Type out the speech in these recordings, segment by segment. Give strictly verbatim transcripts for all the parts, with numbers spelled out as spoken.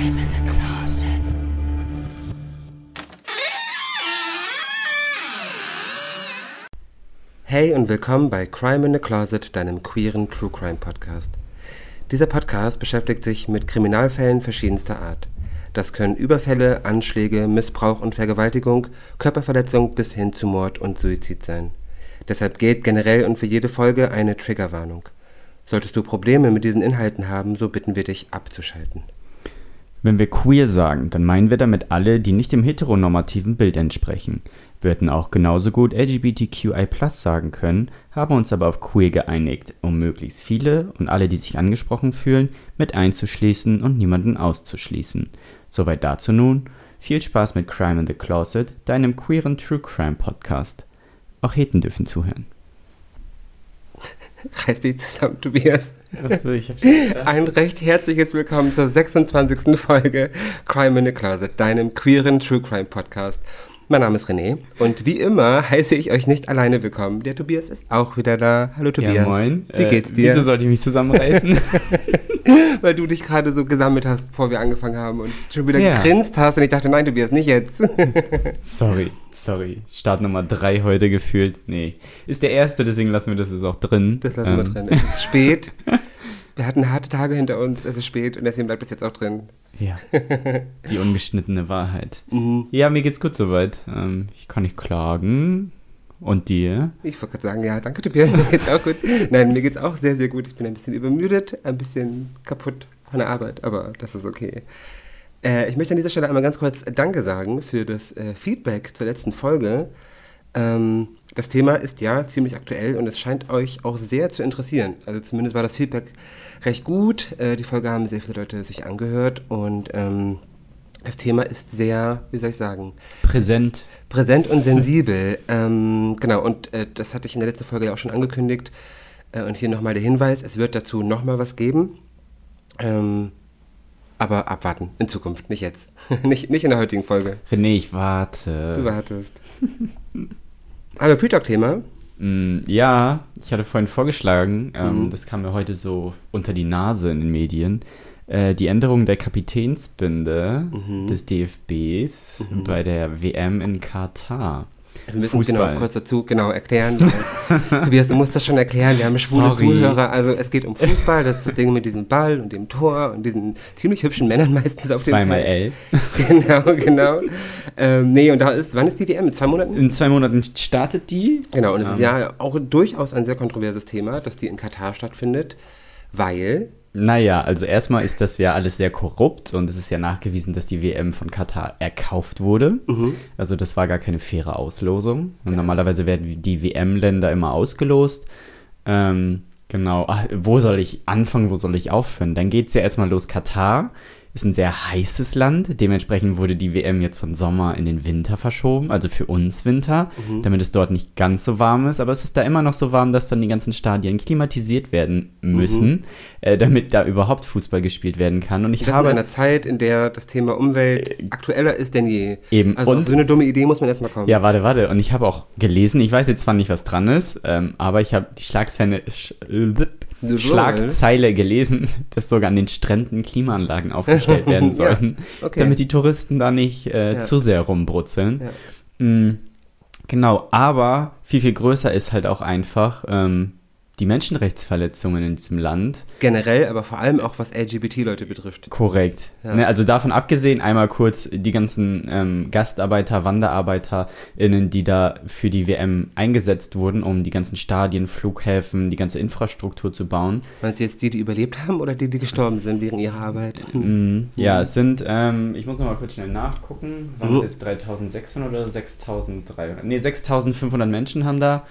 Crime in the Closet. Hey und willkommen bei Crime in the Closet, deinem queeren True Crime Podcast. Dieser Podcast beschäftigt sich mit Kriminalfällen verschiedenster Art. Das können Überfälle, Anschläge, Missbrauch und Vergewaltigung, Körperverletzung bis hin zu Mord und Suizid sein. Deshalb gilt generell und für jede Folge eine Triggerwarnung. Solltest du Probleme mit diesen Inhalten haben, so bitten wir dich abzuschalten. Wenn wir queer sagen, dann meinen wir damit alle, die nicht dem heteronormativen Bild entsprechen. Wir hätten auch genauso gut L G B T Q I plus sagen können, haben uns aber auf queer geeinigt, um möglichst viele und alle, die sich angesprochen fühlen, mit einzuschließen und niemanden auszuschließen. Soweit dazu nun. Viel Spaß mit Crime in the Closet, deinem queeren True Crime Podcast. Auch Heten dürfen zuhören. Reiß dich zusammen, Tobias. Ein recht herzliches Willkommen zur sechsundzwanzigsten Folge Crime in the Closet, deinem queeren True Crime Podcast. Mein Name ist René und wie immer heiße ich euch nicht alleine willkommen. Der Tobias ist auch wieder da. Hallo Tobias. Ja, moin. Wie geht's dir? Äh, wieso sollte ich mich zusammenreißen? Weil du dich gerade so gesammelt hast, bevor wir angefangen haben und schon wieder ja. gegrinst hast und ich dachte, nein Tobias, nicht jetzt. Sorry. Sorry, Start Nummer drei heute gefühlt. Nee, ist der erste, deswegen lassen wir das jetzt auch drin. Das lassen ähm. wir drin. Es ist spät. Wir hatten harte Tage hinter uns, es ist spät und deswegen bleibt es jetzt auch drin. Ja, die ungeschnittene Wahrheit. Mhm. Ja, mir geht's gut soweit. Ähm, ich kann nicht klagen. Und dir? Ich wollte gerade sagen, ja, danke Tobias, mir geht's auch gut. Nein, mir geht's auch sehr, sehr gut. Ich bin ein bisschen übermüdet, ein bisschen kaputt von der Arbeit, aber das ist okay. Äh, ich möchte an dieser Stelle einmal ganz kurz Danke sagen für das äh, Feedback zur letzten Folge. Ähm, das Thema ist ja ziemlich aktuell und es scheint euch auch sehr zu interessieren. Also zumindest war das Feedback recht gut. Äh, die Folge haben sehr viele Leute sich angehört und ähm, das Thema ist sehr, wie soll ich sagen? Präsent. Präsent und sensibel. ähm, genau, und äh, das hatte ich in der letzten Folge ja auch schon angekündigt. Äh, und hier nochmal der Hinweis, es wird dazu nochmal was geben. Ähm... Aber abwarten, in Zukunft, nicht jetzt. nicht, nicht in der heutigen Folge. René, ich warte. Du wartest. Aber Pre-Talk-Thema? Mm, ja, ich hatte vorhin vorgeschlagen, ähm, mhm. das kam mir heute so unter die Nase in den Medien, äh, die Änderung der Kapitänsbinde mhm. des D F Bs mhm. bei der W M in Katar. Wir müssen Fußball. genau kurz dazu genau erklären. Tobias, du musst das schon erklären, wir haben schwule Sorry. Zuhörer. Also es geht um Fußball, das ist das Ding mit diesem Ball und dem Tor und diesen ziemlich hübschen Männern meistens auf dem Feld. Zweimal elf. Genau, genau. ähm, nee, und da ist, wann ist die W M? In zwei Monaten? In zwei Monaten startet die. Genau, und es um. ist ja auch durchaus ein sehr kontroverses Thema, dass die in Katar stattfindet, weil... Naja, also erstmal ist das ja alles sehr korrupt und es ist ja nachgewiesen, dass die W M von Katar erkauft wurde. Mhm. Also das war gar keine faire Auslosung. Und ja. normalerweise werden die W M-Länder immer ausgelost. Ähm, genau, Ach, wo soll ich anfangen, wo soll ich aufhören? Dann geht es ja erstmal los. Katar ist ein sehr heißes Land. Dementsprechend wurde die W M jetzt von Sommer in den Winter verschoben, also für uns Winter, mhm. damit es dort nicht ganz so warm ist. Aber es ist da immer noch so warm, dass dann die ganzen Stadien klimatisiert werden müssen, mhm. äh, damit da überhaupt Fußball gespielt werden kann. Und ich das habe in einer Zeit, in der das Thema Umwelt äh, aktueller ist denn je. Eben. Also und, auf so eine dumme Idee muss man erstmal kommen. Ja, warte, warte. Und ich habe auch gelesen, ich weiß jetzt zwar nicht, was dran ist, ähm, aber ich habe die Schlagzeile, sch- äh, Schlagzeile gelesen, dass sogar an den Stränden Klimaanlagen aufgestellt werden sollten, ja, okay. damit die Touristen da nicht äh, ja. zu sehr rumbrutzeln. Ja. Mhm, genau, aber viel, viel größer ist halt auch einfach ähm, die Menschenrechtsverletzungen in diesem Land. Generell, aber vor allem auch was L G B T-Leute betrifft. Korrekt. Ja. Ne, also davon abgesehen, einmal kurz die ganzen ähm, Gastarbeiter, WanderarbeiterInnen, die da für die W M eingesetzt wurden, um die ganzen Stadien, Flughäfen, die ganze Infrastruktur zu bauen. Meinst du jetzt die, die überlebt haben oder die, die gestorben sind während ihrer Arbeit? Mhm. Ja, es sind, ähm, ich muss noch mal kurz schnell nachgucken, waren es jetzt dreitausendsechshundert oder sechstausenddreihundert? Ne, sechstausendfünfhundert Menschen haben da.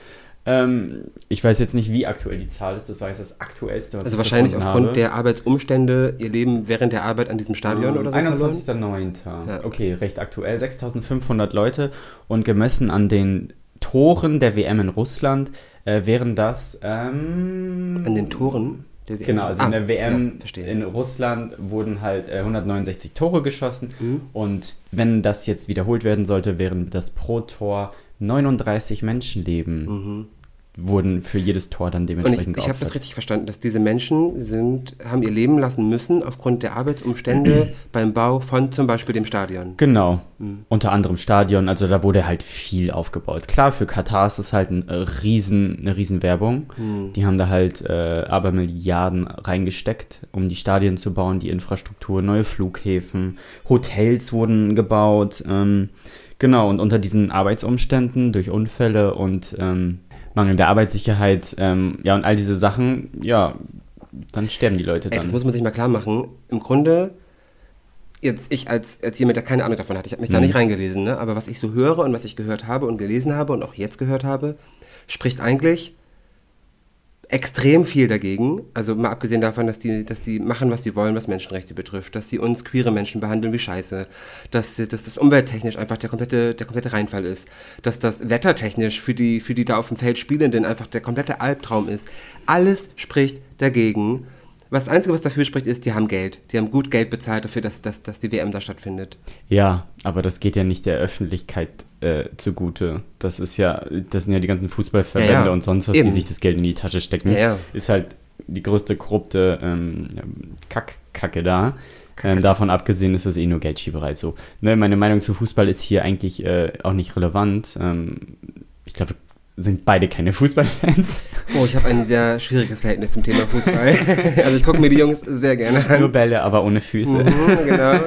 Ich weiß jetzt nicht, wie aktuell die Zahl ist, das war jetzt das aktuellste, was also ich gefunden habe. Also wahrscheinlich aufgrund der Arbeitsumstände, ihr Leben während der Arbeit an diesem Stadion um, oder so? einundzwanzigster neunter Ja. Okay, recht aktuell, sechstausendfünfhundert Leute und gemessen an den Toren der W M in Russland äh, wären das... Ähm, an den Toren? Genau, also ah, in der W M ja, in Russland wurden halt äh, hundertneunundsechzig Tore geschossen mhm. und wenn das jetzt wiederholt werden sollte, wären das pro Tor neununddreißig Menschenleben. Mhm. wurden für jedes Tor dann dementsprechend geopfert. Ich, ich habe das richtig verstanden, dass diese Menschen sind, haben ihr Leben lassen müssen aufgrund der Arbeitsumstände beim Bau von zum Beispiel dem Stadion. Genau, mhm. unter anderem Stadion, also da wurde halt viel aufgebaut. Klar, für Katar ist das halt ein riesen, eine Riesenwerbung. Mhm. Die haben da halt äh, aber Milliarden reingesteckt, um die Stadien zu bauen, die Infrastruktur, neue Flughäfen, Hotels wurden gebaut. Ähm, genau, und unter diesen Arbeitsumständen durch Unfälle und ähm, Mangel der Arbeitssicherheit, ähm, ja, und all diese Sachen, ja, dann sterben die Leute dann. Ey, das muss man sich mal klar machen. Im Grunde, jetzt ich als, als jemand, der keine Ahnung davon hat, ich habe mich mhm. da nicht reingelesen, ne? Aber was ich so höre und was ich gehört habe und gelesen habe und auch jetzt gehört habe, spricht eigentlich extrem viel dagegen. Also mal abgesehen davon, dass die, dass die machen, was sie wollen, was Menschenrechte betrifft, dass sie uns queere Menschen behandeln wie Scheiße, dass, dass das umwelttechnisch einfach der komplette, der komplette Reinfall ist, dass das wettertechnisch für die, für die da auf dem Feld Spielenden einfach der komplette Albtraum ist. Alles spricht dagegen. Was das Einzige, was dafür spricht, ist, die haben Geld. Die haben gut Geld bezahlt dafür, dass, dass, dass die W M da stattfindet. Ja, aber das geht ja nicht der Öffentlichkeit äh, zugute. Das ist ja, das sind ja die ganzen Fußballverbände ja, ja. und sonst was, Eben. die sich das Geld in die Tasche stecken. Ja, ja. Ist halt die größte korrupte ähm, Kack-Kacke da. Ähm, davon abgesehen ist das eh nur Geldschieberei. So. Ne, meine Meinung zu Fußball ist hier eigentlich äh, auch nicht relevant. Ähm, ich glaube, sind beide keine Fußballfans. Oh, ich habe ein sehr schwieriges Verhältnis zum Thema Fußball. Also ich gucke mir die Jungs sehr gerne an. Nur Bälle, aber ohne Füße. Mhm, genau.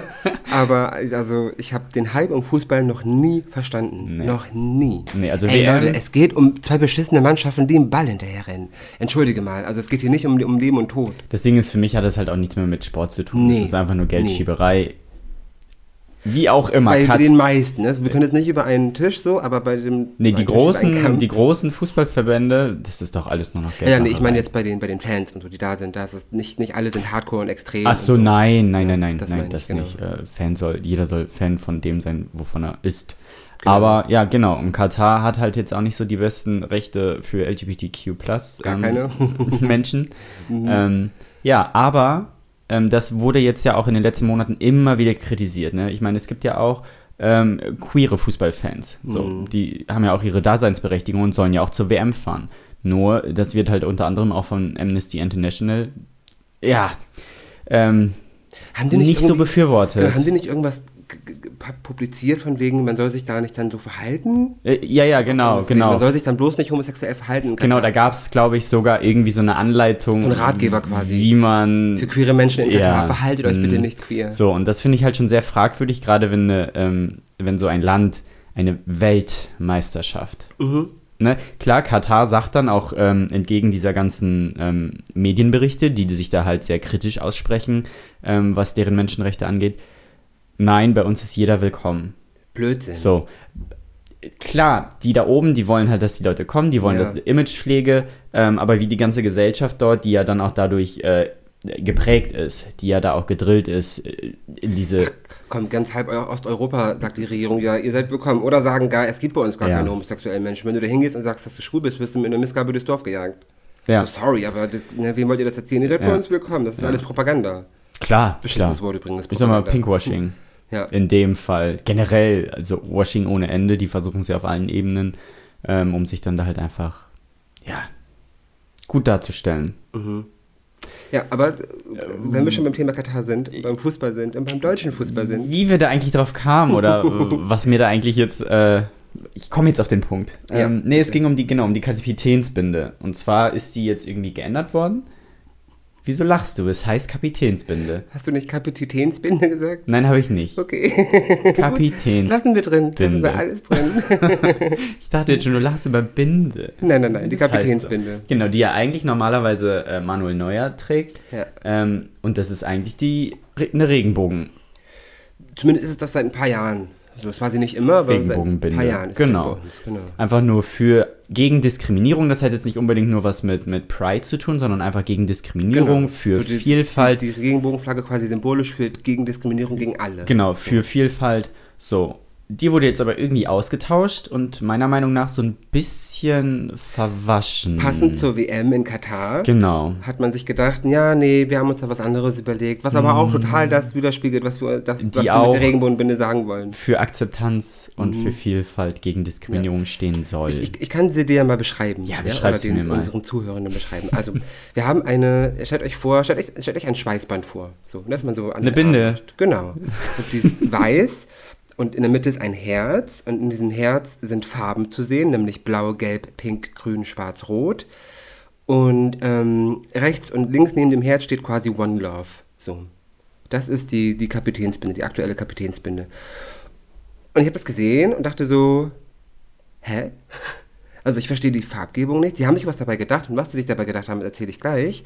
Aber also ich habe den Hype um Fußball noch nie verstanden. Nee. Noch nie. Nee, also Ey, W M... Leute, es geht um zwei beschissene Mannschaften, die einen Ball hinterherrennen. Entschuldige mal, also es geht hier nicht um, um Leben und Tod. Das Ding ist, für mich hat das halt auch nichts mehr mit Sport zu tun. Nee. Das ist einfach nur Geldschieberei. Nee. Wie auch immer. Bei Kat, den meisten. Also wir können jetzt nicht über einen Tisch so, aber bei dem... Nee, die großen, die großen Fußballverbände, das ist doch alles nur noch Geld. Ja, nee, ich meine jetzt bei den, bei den Fans und so, die da sind. Das ist nicht, nicht alle sind Hardcore und extrem. Ach so, so. nein, nein, nein, nein, das, nein, das genau. nicht. Äh, Fan soll, jeder soll Fan von dem sein, wovon er ist. Genau. Aber ja, genau. Und Katar hat halt jetzt auch nicht so die besten Rechte für L G B T Q plus Gar ähm, keine. Menschen. Mhm. Ähm, ja, aber... Das wurde jetzt ja auch in den letzten Monaten immer wieder kritisiert. Ne? Ich meine, es gibt ja auch ähm, queere Fußballfans. So, mm. Die haben ja auch ihre Daseinsberechtigung und sollen ja auch zur W M fahren. Nur, das wird halt unter anderem auch von Amnesty International, ja, ähm, haben die nicht, nicht so befürwortet. Äh, haben die nicht irgendwas g- g- publiziert von wegen, man soll sich da nicht dann so verhalten? Äh, ja, ja, genau, deswegen, genau. Man soll sich dann bloß nicht homosexuell verhalten. Genau, Katar. Da gab es, glaube ich, sogar irgendwie so eine Anleitung. So ein Ratgeber quasi. Wie man... Für queere Menschen in Katar, ja, verhaltet euch m- bitte nicht queer. So, und das finde ich halt schon sehr fragwürdig, gerade wenn, ne, ähm, wenn so ein Land eine Weltmeisterschaft... Mhm. Ne? Klar, Katar sagt dann auch ähm, entgegen dieser ganzen ähm, Medienberichte, die, die sich da halt sehr kritisch aussprechen, ähm, was deren Menschenrechte angeht, nein, bei uns ist jeder willkommen. Blödsinn. So, klar, die da oben, die wollen halt, dass die Leute kommen, die wollen, ja, das Imagepflege, ähm, aber wie die ganze Gesellschaft dort, die ja dann auch dadurch äh, geprägt ist, die ja da auch gedrillt ist, äh, in diese... Ach, komm, ganz halb Osteuropa sagt die Regierung, ja, ihr seid willkommen. Oder sagen gar, es gibt bei uns gar, ja, keine homosexuellen Menschen. Wenn du da hingehst und sagst, dass du schwul bist, wirst du mit einer Missgabe durchs Dorf gejagt. Ja. So, sorry, aber das, na, wem wollt ihr das erzählen? Ihr seid, ja, bei uns willkommen, das ist, ja, alles Propaganda. Klar, beschissenes klar. Wort übrigens, Propaganda. Ich sag mal Pinkwashing. Ja. In dem Fall generell, also Washing ohne Ende, die versuchen es ja auf allen Ebenen, ähm, um sich dann da halt einfach, ja, gut darzustellen. Mhm. Ja, aber wenn wir schon beim Thema Katar sind, beim Fußball sind und beim deutschen Fußball sind. Wie wir da eigentlich drauf kamen oder was mir da eigentlich jetzt, äh, ich komme jetzt auf den Punkt. Ja. Ähm, nee, es ja. ging um die, genau, um die Kapitänsbinde. Und zwar ist die jetzt irgendwie geändert worden. Wieso lachst du? Es heißt Kapitänsbinde. Hast du nicht Kapitänsbinde gesagt? Nein, habe ich nicht. Okay. Kapitänsbinde. Lassen wir drin. Lassen wir alles drin. Ich dachte jetzt schon, du lachst über Binde. Nein, nein, nein, die Kapitänsbinde. So. Genau, die ja eigentlich normalerweise äh, Manuel Neuer trägt. Ja. Ähm, und das ist eigentlich die eine Regenbogen. Zumindest ist es das seit ein paar Jahren. Also das war sie nicht immer, aber seit ein paar Jahren ist genau. das genau. Einfach nur für gegen Diskriminierung. Das hat jetzt nicht unbedingt nur was mit, mit Pride zu tun, sondern einfach gegen Diskriminierung, genau. für so die, Vielfalt. Die, die Regenbogenflagge quasi symbolisch für gegen Diskriminierung gegen alle. Genau, für ja. Vielfalt. So. Die wurde jetzt aber irgendwie ausgetauscht und meiner Meinung nach so ein bisschen verwaschen. Passend zur W M in Katar. Genau. Hat man sich gedacht, ja, nee, wir haben uns da was anderes überlegt. Was aber mm. auch total das widerspiegelt, was wir, das, was wir mit der Regenbogenbinde sagen wollen. Für Akzeptanz und mm. für Vielfalt gegen Diskriminierung ja. stehen soll. Ich, ich, ich kann sie dir ja mal beschreiben. Ja, beschreib ja? sie mir mal. Unseren Zuhörenden beschreiben. Also, wir haben eine, stellt euch vor, stellt euch, stellt euch ein Schweißband vor. So, dass man so an eine Binde. Arbeit. Genau. Und die ist weiß. Und in der Mitte ist ein Herz und in diesem Herz sind Farben zu sehen, nämlich blau, gelb, pink, grün, schwarz, rot. Und ähm, rechts und links neben dem Herz steht quasi One Love. So. Das ist die, die Kapitänsbinde, die aktuelle Kapitänsbinde. Und ich habe das gesehen und dachte so, hä? Also ich verstehe die Farbgebung nicht. Sie haben sich was dabei gedacht und was sie sich dabei gedacht haben, erzähle ich gleich.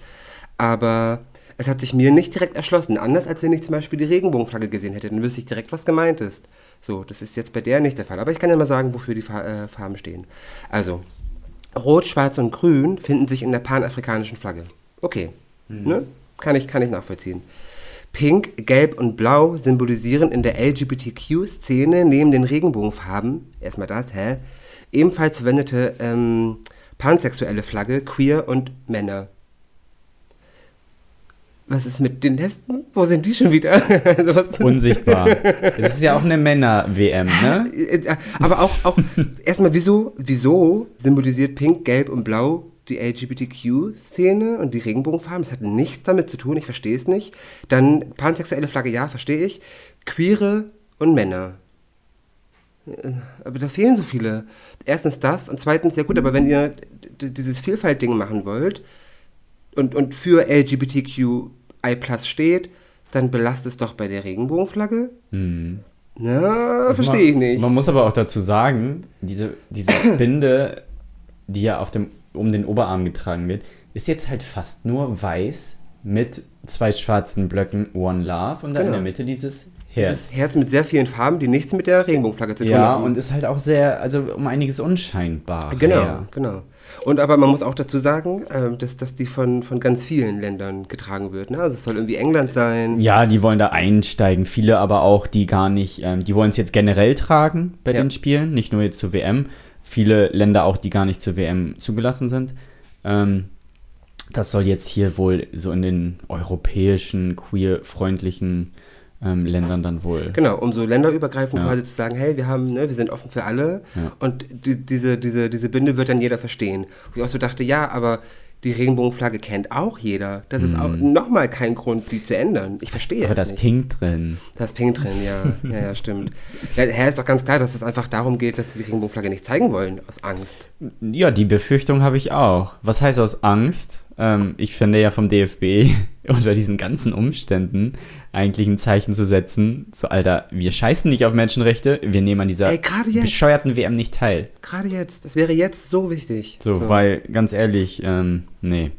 Aber... es hat sich mir nicht direkt erschlossen. Anders, als wenn ich zum Beispiel die Regenbogenflagge gesehen hätte, dann wüsste ich direkt, was gemeint ist. So, das ist jetzt bei der nicht der Fall. Aber ich kann ja mal sagen, wofür die Fa- äh, Farben stehen. Also, Rot, Schwarz und Grün finden sich in der panafrikanischen Flagge. Okay, mhm. ne? Kann ich, kann ich nachvollziehen. Pink, Gelb und Blau symbolisieren in der L G B T Q-Szene neben den Regenbogenfarben, erstmal das, hä? ebenfalls verwendete ähm, pansexuelle Flagge, Queer und Männer. Was ist mit den Lesben? Wo sind die schon wieder? Also was Unsichtbar. Es ist ja auch eine Männer-W M, ne? Aber auch, auch erstmal, wieso, wieso symbolisiert Pink, Gelb und Blau die L G B T Q-Szene und die Regenbogenfarben? Das hat nichts damit zu tun, ich verstehe es nicht. Dann pansexuelle Flagge, ja, verstehe ich. Queere und Männer. Aber da fehlen so viele. Erstens das und zweitens, ja gut, aber wenn ihr dieses Vielfalt-Ding machen wollt, Und, und für L G B T Q I plus steht, dann belasst es doch bei der Regenbogenflagge. Hm. Na, verstehe ich nicht. Man muss aber auch dazu sagen, diese, diese Binde, die ja auf dem, um den Oberarm getragen wird, ist jetzt halt fast nur weiß mit zwei schwarzen Blöcken One Love und dann genau. in der Mitte dieses Herz. Dieses Herz mit sehr vielen Farben, die nichts mit der Regenbogenflagge zu tun ja, haben. Ja, und ist halt auch sehr, also um einiges unscheinbar. Genau, her. genau. Und aber man muss auch dazu sagen, äh, dass, dass die von, von ganz vielen Ländern getragen wird. Ne? Also es soll irgendwie England sein. Ja, die wollen da einsteigen. Viele aber auch, die gar nicht, ähm, die wollen es jetzt generell tragen bei ja. den Spielen, nicht nur jetzt zur W M. Viele Länder auch, die gar nicht zur W M zugelassen sind. Ähm, das soll jetzt hier wohl so in den europäischen, queer-freundlichen Ähm, Ländern dann wohl. Genau, um so länderübergreifend ja. quasi zu sagen, hey, wir haben, ne, wir sind offen für alle ja. und die, diese, diese, diese Binde wird dann jeder verstehen. Wo ich auch so dachte, ja, aber die Regenbogenflagge kennt auch jeder. Das mm. ist auch nochmal kein Grund, die zu ändern. Ich verstehe aber das nicht. Aber da ist Pink drin. Da ist Pink drin, ja. Ja, ja, stimmt. Ja, Herr, ist doch ganz klar, dass es einfach darum geht, dass sie die Regenbogenflagge nicht zeigen wollen, aus Angst. Ja, die Befürchtung habe ich auch. Was heißt aus Angst? Ähm, ich finde ja vom D F B unter diesen ganzen Umständen eigentlich ein Zeichen zu setzen, so Alter, wir scheißen nicht auf Menschenrechte, wir nehmen an dieser Ey, bescheuerten W M nicht teil. Gerade jetzt, das wäre jetzt so wichtig. So, so. Weil, ganz ehrlich, ähm, nee,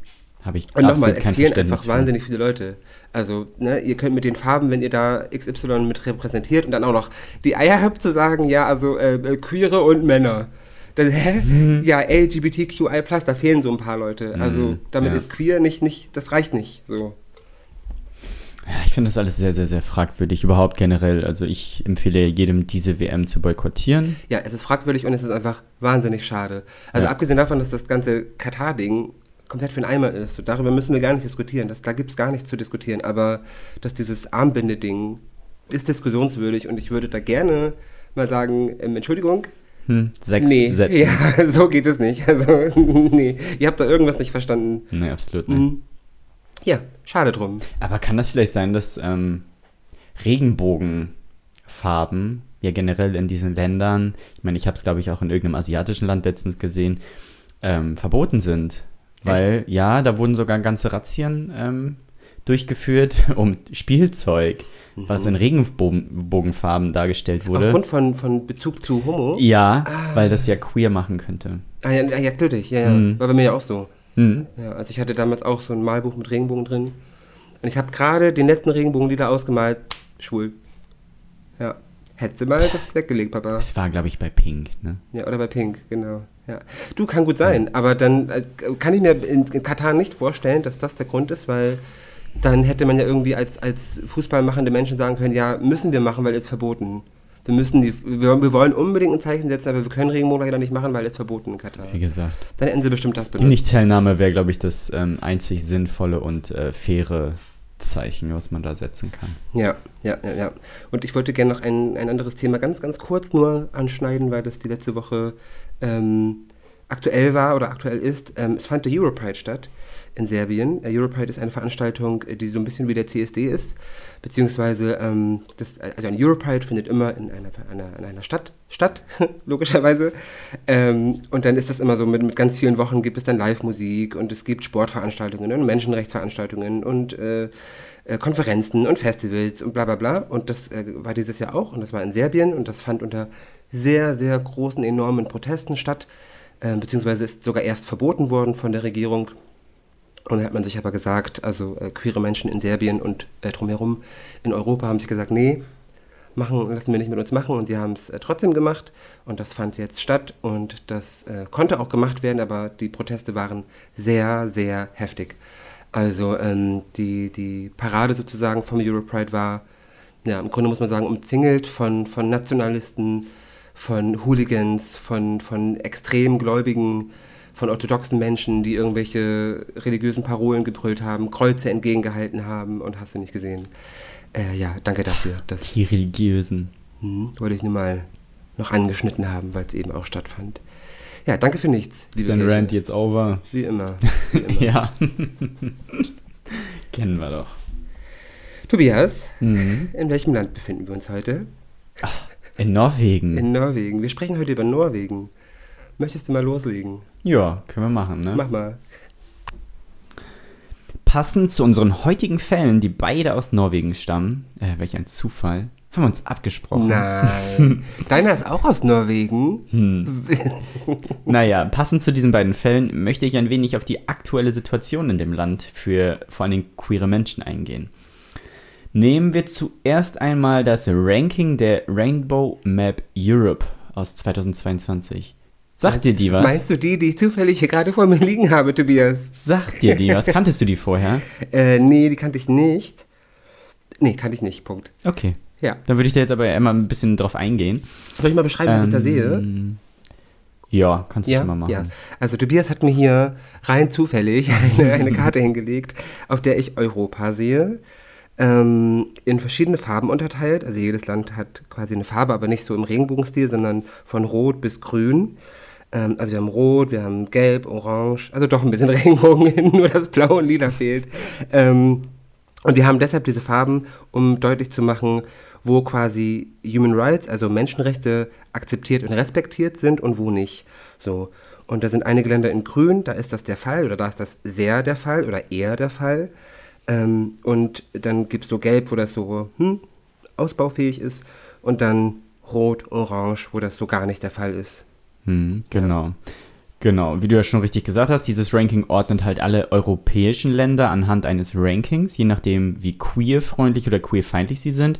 habe ich absolut kein Verständnis. Und nochmal, es fehlen einfach wahnsinnig viele Leute. Also, ne, ihr könnt mit den Farben, wenn ihr da X Y mit repräsentiert und dann auch noch die Eier habt zu sagen, ja, also äh, Queere und Männer. Das, hä? Mhm. Ja, L G B T Q I plus, da fehlen so ein paar Leute. Also damit ja. ist queer nicht, nicht, das reicht nicht. So. Ja, ich finde das alles sehr, sehr, sehr fragwürdig, überhaupt generell. Also ich empfehle jedem, diese W M zu boykottieren. Ja, es ist fragwürdig und es ist einfach wahnsinnig schade. Also ja. abgesehen davon, dass das ganze Katar-Ding komplett für den Eimer ist. So, darüber müssen wir gar nicht diskutieren. Das, da gibt es gar nichts zu diskutieren. Aber dass dieses Armbinde-Ding ist diskussionswürdig und ich würde da gerne mal sagen, ähm, Entschuldigung, Hm, sechs nee, Sätze. Ja, so geht es nicht. Also, nee, ihr habt da irgendwas nicht verstanden. Nee, absolut nicht. Mhm. Ja, schade drum. Aber kann das vielleicht sein, dass ähm, Regenbogenfarben ja generell in diesen Ländern, ich meine, ich habe es, glaube ich, auch in irgendeinem asiatischen Land letztens gesehen, ähm, verboten sind. Weil, Echt? ja, da wurden sogar ganze Razzien ähm, durchgeführt, um Spielzeug, mhm. was in Regenbogenfarben dargestellt wurde. Aufgrund von, von Bezug zu Homo? Ja, ah. weil das ja queer machen könnte. Ah ja, ja, natürlich, ja, ja. Mhm. War bei mir ja auch so. Mhm. Ja, also ich hatte damals auch so ein Malbuch mit Regenbogen drin. Und ich habe gerade den letzten Regenbogen wieder ausgemalt. Schwul. Ja. Hättest du mal das weggelegt, Papa. Das war, glaube ich, bei Pink, ne? Ja, oder bei Pink, genau. Ja. Du, kann gut sein. Ja. Aber dann äh, kann ich mir in, in Katar nicht vorstellen, dass das der Grund ist, weil... dann hätte man ja irgendwie als, als Fußball machende Menschen sagen können, ja, müssen wir machen, weil es verboten. wir müssen die, wir, wir wollen unbedingt ein Zeichen setzen, aber wir können Regenbogen leider nicht machen, weil es verboten in Katar. Wie gesagt. Dann hätten sie bestimmt das benutzt. Die Nichtteilnahme wäre, glaube ich, das ähm, einzig sinnvolle und äh, faire Zeichen, was man da setzen kann. Ja, ja, ja, ja. Und ich wollte gerne noch ein, ein anderes Thema ganz, ganz kurz nur anschneiden, weil das die letzte Woche ähm, aktuell war oder aktuell ist. Ähm, es fand der EuroPride statt in Serbien. Äh, EuroPride ist eine Veranstaltung, die so ein bisschen wie der C S D ist, beziehungsweise ähm, das, also ein EuroPride findet immer in einer, einer, in einer Stadt statt, logischerweise. Ähm, und dann ist das immer so, mit, mit ganz vielen Wochen gibt es dann Live-Musik und es gibt Sportveranstaltungen und Menschenrechtsveranstaltungen und äh, äh, Konferenzen und Festivals und bla bla bla. Und das äh, war dieses Jahr auch und das war in Serbien und das fand unter sehr, sehr großen, enormen Protesten statt, äh, beziehungsweise ist sogar erst verboten worden von der Regierung. Und dann hat man sich aber gesagt, also äh, queere Menschen in Serbien und äh, drumherum in Europa haben sich gesagt, nee, machen, lassen wir nicht mit uns machen. Und sie haben es äh, trotzdem gemacht. Und das fand jetzt statt. Und das äh, konnte auch gemacht werden, aber die Proteste waren sehr, sehr heftig. Also ähm, die, die Parade sozusagen vom EuroPride war, ja, im Grunde muss man sagen, umzingelt von, von Nationalisten, von Hooligans, von, von extrem gläubigen, von orthodoxen Menschen, die irgendwelche religiösen Parolen gebrüllt haben, Kreuze entgegengehalten haben und hast du nicht gesehen. Äh, ja, danke dafür. Dass, die Religiösen. Hm, wollte ich nur mal noch angeschnitten haben, weil es eben auch stattfand. Ja, danke für nichts. Ist dein Rant jetzt over? Wie immer. Wie immer. Ja. Kennen wir doch. Tobias, mhm. in welchem Land befinden wir uns heute? Ach, in Norwegen. In Norwegen. Wir sprechen heute über Norwegen. Möchtest du mal loslegen? Ja, können wir machen, ne? Mach mal. Passend zu unseren heutigen Fällen, die beide aus Norwegen stammen, äh, welch ein Zufall, haben wir uns abgesprochen. Nein. Deiner ist auch aus Norwegen. Hm. Naja, passend zu diesen beiden Fällen möchte ich ein wenig auf die aktuelle Situation in dem Land für vor allen Dingen queere Menschen eingehen. Nehmen wir zuerst einmal das Ranking der Rainbow Map Europe aus zweitausendzweiundzwanzig. Sagt dir die was? Meinst du die, die ich zufällig hier gerade vor mir liegen habe, Tobias? Sagt dir die was? Kanntest du die vorher? äh, nee, die kannte ich nicht. Nee, kannte ich nicht, Punkt. Okay. Ja. Dann würde ich da jetzt aber einmal ein bisschen drauf eingehen. Soll ich mal beschreiben, ähm, was ich da sehe? Ja, kannst du ja, schon mal machen. Ja. Also Tobias hat mir hier rein zufällig eine, eine Karte hingelegt, auf der ich Europa sehe. Ähm, in verschiedene Farben unterteilt. Also jedes Land hat quasi eine Farbe, aber nicht so im Regenbogenstil, sondern von Rot bis Grün. Also wir haben Rot, wir haben Gelb, Orange, also doch ein bisschen Regenbogen hin, nur das Blau und Lila fehlt. Ähm, und wir haben deshalb diese Farben, um deutlich zu machen, wo quasi Human Rights, also Menschenrechte, akzeptiert und respektiert sind und wo nicht. So. Und da sind einige Länder in Grün, da ist das der Fall oder da ist das sehr der Fall oder eher der Fall. Ähm, und dann gibt es so Gelb, wo das so hm, ausbaufähig ist und dann Rot, Orange, wo das so gar nicht der Fall ist. Hm, genau, ja. Genau. Wie du ja schon richtig gesagt hast, dieses Ranking ordnet halt alle europäischen Länder anhand eines Rankings, je nachdem, wie queerfreundlich oder queerfeindlich sie sind.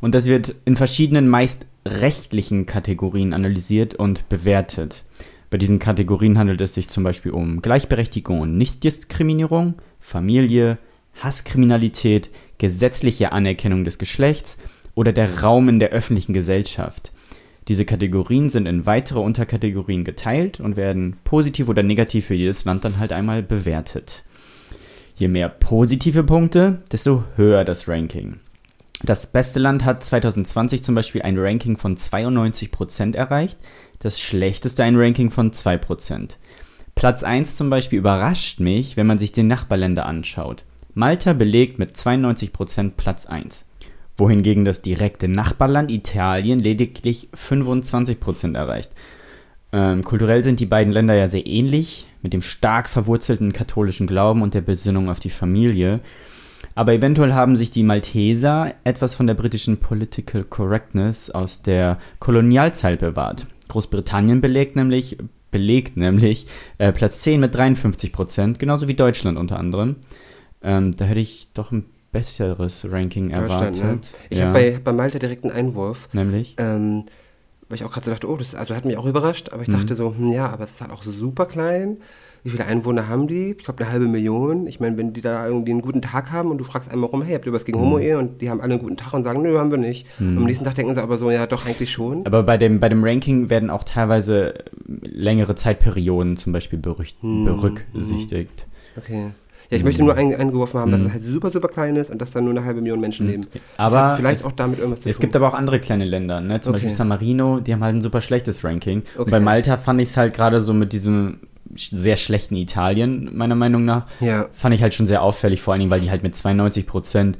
Und das wird in verschiedenen, meist rechtlichen Kategorien analysiert und bewertet. Bei diesen Kategorien handelt es sich zum Beispiel um Gleichberechtigung und Nichtdiskriminierung, Familie, Hasskriminalität, gesetzliche Anerkennung des Geschlechts oder der Raum in der öffentlichen Gesellschaft. Diese Kategorien sind in weitere Unterkategorien geteilt und werden positiv oder negativ für jedes Land dann halt einmal bewertet. Je mehr positive Punkte, desto höher das Ranking. Das beste Land hat zweitausendzwanzig zum Beispiel ein Ranking von zweiundneunzig Prozent erreicht, das schlechteste ein Ranking von zwei Prozent. Platz eins zum Beispiel überrascht mich, wenn man sich die Nachbarländer anschaut. Malta belegt mit zweiundneunzig Prozent Platz eins. Wohingegen das direkte Nachbarland Italien lediglich fünfundzwanzig Prozent erreicht. Ähm, kulturell sind die beiden Länder ja sehr ähnlich, mit dem stark verwurzelten katholischen Glauben und der Besinnung auf die Familie. Aber eventuell haben sich die Malteser etwas von der britischen Political Correctness aus der Kolonialzeit bewahrt. Großbritannien belegt nämlich, belegt nämlich äh, Platz zehn mit dreiundfünfzig Prozent, genauso wie Deutschland unter anderem. Ähm, da hätte ich doch ein besseres Ranking erwartet. Ne? Ich ja. habe bei, hab bei Malta direkt einen Einwurf. Nämlich? Ähm, weil ich auch gerade so dachte, oh, das also hat mich auch überrascht, aber ich mhm. dachte so, hm, ja, aber es ist halt auch super klein wie viele Einwohner haben die? Ich glaube, eine halbe Million. Ich meine, wenn die da irgendwie einen guten Tag haben und du fragst einmal rum, hey, habt ihr was gegen mhm. Homo-Ehe? Und die haben alle einen guten Tag und sagen, nö, haben wir nicht. Mhm. Und am nächsten Tag denken sie aber so, ja, doch, eigentlich schon. Aber bei dem, bei dem Ranking werden auch teilweise längere Zeitperioden zum Beispiel berücht- mhm. berücksichtigt. Okay. Ja, ich möchte nur ein, eingeworfen haben, dass mhm. es halt super, super klein ist und dass da nur eine halbe Million Menschen leben. Aber das hat vielleicht es, auch damit irgendwas zu tun. Es gibt aber auch andere kleine Länder, ne? Zum okay. Beispiel San Marino, die haben halt ein super schlechtes Ranking. Okay. Und bei Malta fand ich es halt gerade so mit diesem sehr schlechten Italien, meiner Meinung nach, ja. fand ich halt schon sehr auffällig, vor allen Dingen, weil die halt mit zweiundneunzig Prozent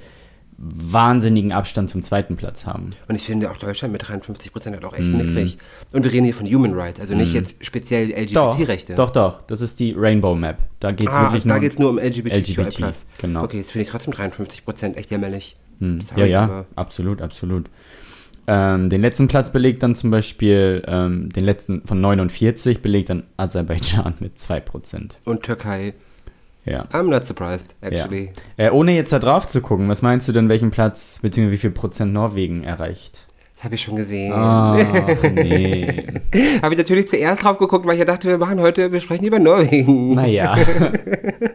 wahnsinnigen Abstand zum zweiten Platz haben. Und ich finde auch Deutschland mit dreiundfünfzig Prozent hat auch echt mm. nickrig. Und wir reden hier von Human Rights, also nicht mm. jetzt speziell L G B T-Rechte. Doch, doch, doch. Das ist die Rainbow Map. Da geht es ah, wirklich nur, da geht's nur um L G B T Q I plus. Genau. Okay, das finde ich trotzdem dreiundfünfzig Prozent echt jämmerlich. Mm. Ja, ja, aber. absolut, absolut. Ähm, den letzten Platz belegt dann zum Beispiel, ähm, den letzten von neunundvierzig belegt dann Aserbaidschan mit zwei Prozent. Und Türkei. Ja. I'm not surprised, actually. Ja. Äh, ohne jetzt da drauf zu gucken, was meinst du denn, welchen Platz, beziehungsweise wie viel Prozent Norwegen erreicht? Das habe ich schon gesehen. Ach, oh, nee. Habe ich natürlich zuerst drauf geguckt, weil ich ja dachte, wir machen heute, wir sprechen über Norwegen. Naja,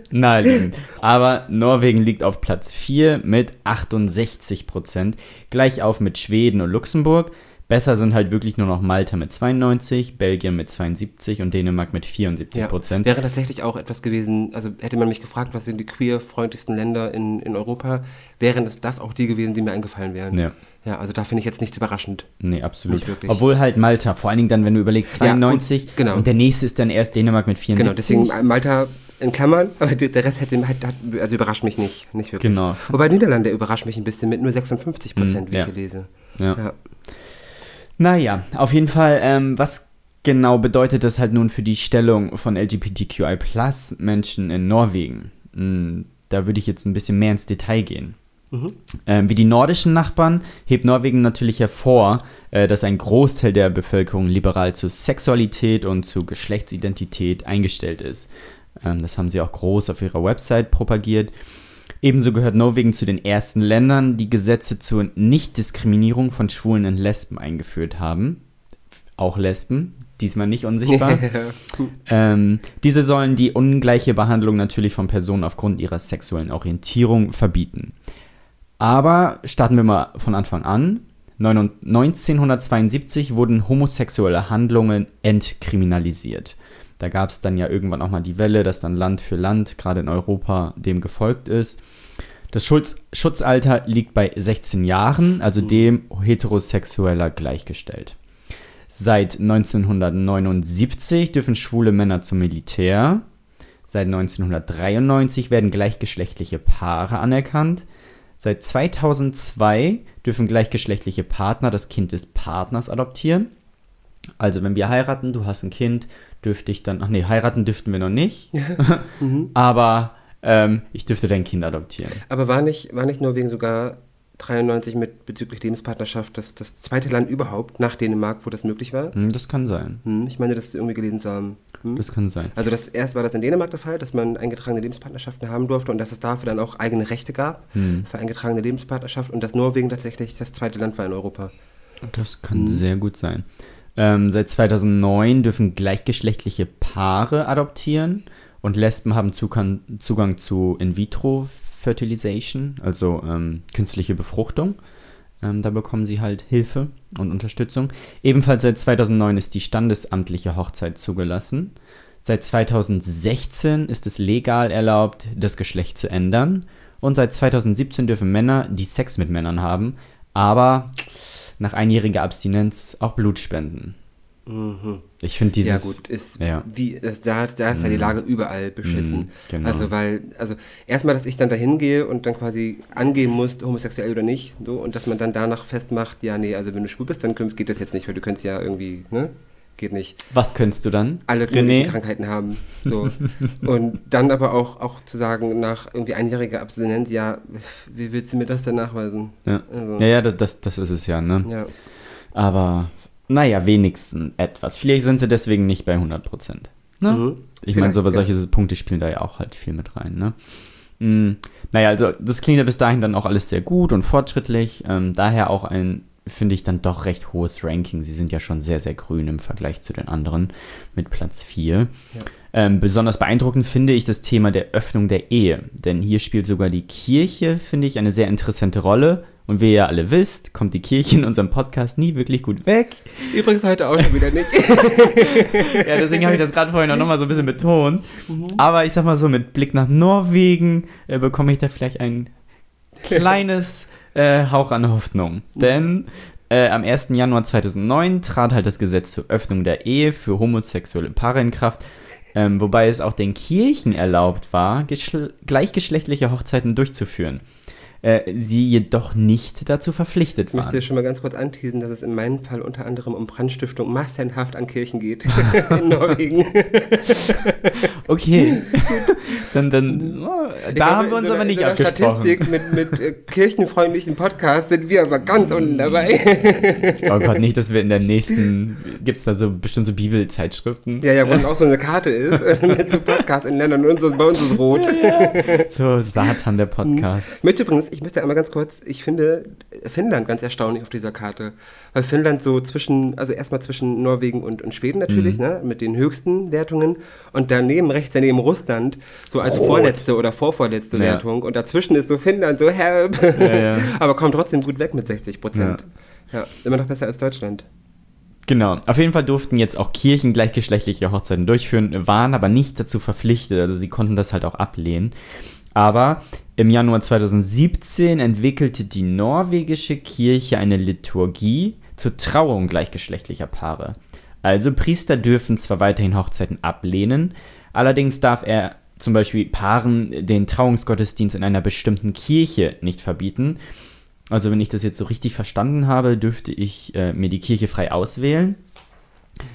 naheliegend. Aber Norwegen liegt auf Platz vier mit achtundsechzig Prozent, gleich auf mit Schweden und Luxemburg. Besser sind halt wirklich nur noch Malta mit zweiundneunzig, Belgien mit zweiundsiebzig und Dänemark mit vierundsiebzig Prozent. Ja, wäre tatsächlich auch etwas gewesen, also hätte man mich gefragt, was sind die queer-freundlichsten Länder in, in Europa, wären es das auch die gewesen, die mir eingefallen wären. Ja. Ja, also da finde ich jetzt nichts überraschend. Nee, absolut. Obwohl halt Malta, vor allen Dingen dann, wenn du überlegst, zweiundneunzig ja, gut, genau. und der nächste ist dann erst Dänemark mit vierundsiebzig. Genau, deswegen Malta in Klammern, aber der Rest hätte, hat, hat, also überrascht mich nicht, nicht wirklich. Genau. Wobei Niederlande überrascht mich ein bisschen mit nur sechsundfünfzig Prozent, mhm, wie ja. ich hier lese. Ja. ja. Naja, auf jeden Fall, ähm, was genau bedeutet das halt nun für die Stellung von L G B T Q I plus Menschen in Norwegen? Hm, da würde ich jetzt ein bisschen mehr ins Detail gehen. Mhm. Ähm, wie die nordischen Nachbarn hebt Norwegen natürlich hervor, äh, dass ein Großteil der Bevölkerung liberal zu Sexualität und zu Geschlechtsidentität eingestellt ist. Ähm, das haben sie auch groß auf ihrer Website propagiert. Ebenso gehört Norwegen zu den ersten Ländern, die Gesetze zur Nichtdiskriminierung von Schwulen und Lesben eingeführt haben. Auch Lesben, diesmal nicht unsichtbar. ähm, diese sollen die ungleiche Behandlung natürlich von Personen aufgrund ihrer sexuellen Orientierung verbieten. Aber starten wir mal von Anfang an. neunzehnhundertzweiundsiebzig wurden homosexuelle Handlungen entkriminalisiert. Da gab es dann ja irgendwann auch mal die Welle, dass dann Land für Land, gerade in Europa, dem gefolgt ist. Das Schutz- Schutzalter liegt bei sechzehn Jahren, also dem heterosexueller gleichgestellt. Seit neunzehnhundertneunundsiebzig dürfen schwule Männer zum Militär. Seit neunzehnhundertdreiundneunzig werden gleichgeschlechtliche Paare anerkannt. Seit zweitausendzwei dürfen gleichgeschlechtliche Partner das Kind des Partners adoptieren. Also wenn wir heiraten, du hast ein Kind, dürfte ich dann, ach nee, heiraten dürften wir noch nicht, mhm. aber ähm, ich dürfte dein Kind adoptieren. Aber war nicht, war nicht Norwegen sogar dreiundneunzig mit bezüglich Lebenspartnerschaft das, das zweite Land überhaupt nach Dänemark, wo das möglich war? Das kann sein. Hm, ich meine, das ist irgendwie gelesen zu haben. Hm? Das kann sein. Also das, erst war das in Dänemark der Fall, dass man eingetragene Lebenspartnerschaften haben durfte und dass es dafür dann auch eigene Rechte gab hm. für eingetragene Lebenspartnerschaft und dass Norwegen tatsächlich das zweite Land war in Europa. Das kann hm. sehr gut sein. Ähm, seit zweitausendneun dürfen gleichgeschlechtliche Paare adoptieren und Lesben haben Zugang, Zugang zu In-vitro-Fertilisation, also ähm, künstliche Befruchtung. Ähm, da bekommen sie halt Hilfe und Unterstützung. Ebenfalls seit zweitausendneun ist die standesamtliche Hochzeit zugelassen. Seit zweitausendsechzehn ist es legal erlaubt, das Geschlecht zu ändern. Und seit zweitausendsiebzehn dürfen Männer, die Sex mit Männern haben, aber nach einjähriger Abstinenz auch Blut spenden. Mhm. Ich finde dieses... Ja gut, ist ja. Wie, ist, da, da ist mhm. ja die Lage überall beschissen. Mhm, genau. Also weil, also erstmal, dass ich dann dahin gehe und dann quasi angeben muss, homosexuell oder nicht, so, und dass man dann danach festmacht, ja nee, also wenn du schwul bist, dann geht das jetzt nicht, weil du könntest ja irgendwie, ne? Geht nicht. Was könntest du dann? Alle möglichen Krankheiten haben. So. Und dann aber auch, auch zu sagen, nach irgendwie einjähriger Abstinenz, ja, wie willst du mir das denn nachweisen? Ja, also. ja, ja das, das ist es ja, ne? Ja. Aber, naja, wenigstens etwas. Vielleicht sind sie deswegen nicht bei hundert Prozent. Ne? Mhm. Ich meine, so, ja. solche Punkte spielen da ja auch halt viel mit rein, ne? Mhm. Naja, also, das klingt ja bis dahin dann auch alles sehr gut und fortschrittlich. Ähm, daher auch ein... finde ich dann doch recht hohes Ranking. Sie sind ja schon sehr, sehr grün im Vergleich zu den anderen mit Platz vier. Ja. Ähm, besonders beeindruckend finde ich das Thema der Öffnung der Ehe, denn hier spielt sogar die Kirche, finde ich, eine sehr interessante Rolle. Und wie ihr alle wisst, kommt die Kirche in unserem Podcast nie wirklich gut weg. Übrigens heute auch schon wieder nicht. Ja, deswegen habe ich das gerade vorhin auch nochmal so ein bisschen betont. Mhm. Aber ich sag mal so, mit Blick nach Norwegen äh, bekomme ich da vielleicht ein kleines äh, Hauch an Hoffnung. Mhm. Denn äh, am ersten Januar zweitausendneun trat halt das Gesetz zur Öffnung der Ehe für homosexuelle Paare in Kraft. Ähm, wobei es auch den Kirchen erlaubt war, geschl- gleichgeschlechtliche Hochzeiten durchzuführen. Sie jedoch nicht dazu verpflichtet waren. Ich müsste schon mal ganz kurz anteasen, dass es in meinem Fall unter anderem um Brandstiftung massenhaft an Kirchen geht. In Norwegen. Okay. dann, dann, oh, da glaube, haben wir uns so aber nicht so abgesprochen. Statistik mit, mit äh, kirchenfreundlichen Podcasts sind wir aber ganz unten dabei. Oh Gott, nicht, dass wir in der nächsten, gibt es da so bestimmt so Bibelzeitschriften? Ja, ja, wo dann auch so eine Karte ist, mit so Podcasts in Ländern und uns, bei uns ist rot. Ja, ja. So, Satan, der Podcast. Ich möchte übrigens Ich möchte einmal ganz kurz, ich finde Finnland ganz erstaunlich auf dieser Karte, weil Finnland so zwischen, also erstmal zwischen Norwegen und, und Schweden natürlich, mhm. ne, mit den höchsten Wertungen und daneben, rechts daneben Russland, so als Rot. vorletzte oder vorvorletzte ja. Wertung und dazwischen ist so Finnland, so help, ja, ja. aber kommt trotzdem gut weg mit sechzig Prozent. Ja. Ja, immer noch besser als Deutschland. Genau, auf jeden Fall durften jetzt auch Kirchen gleichgeschlechtliche Hochzeiten durchführen, waren aber nicht dazu verpflichtet, also sie konnten das halt auch ablehnen. Aber im Januar zweitausendsiebzehn entwickelte die norwegische Kirche eine Liturgie zur Trauung gleichgeschlechtlicher Paare. Also Priester dürfen zwar weiterhin Hochzeiten ablehnen, allerdings darf er zum Beispiel Paaren den Trauungsgottesdienst in einer bestimmten Kirche nicht verbieten. Also wenn ich das jetzt so richtig verstanden habe, dürfte ich äh, mir die Kirche frei auswählen.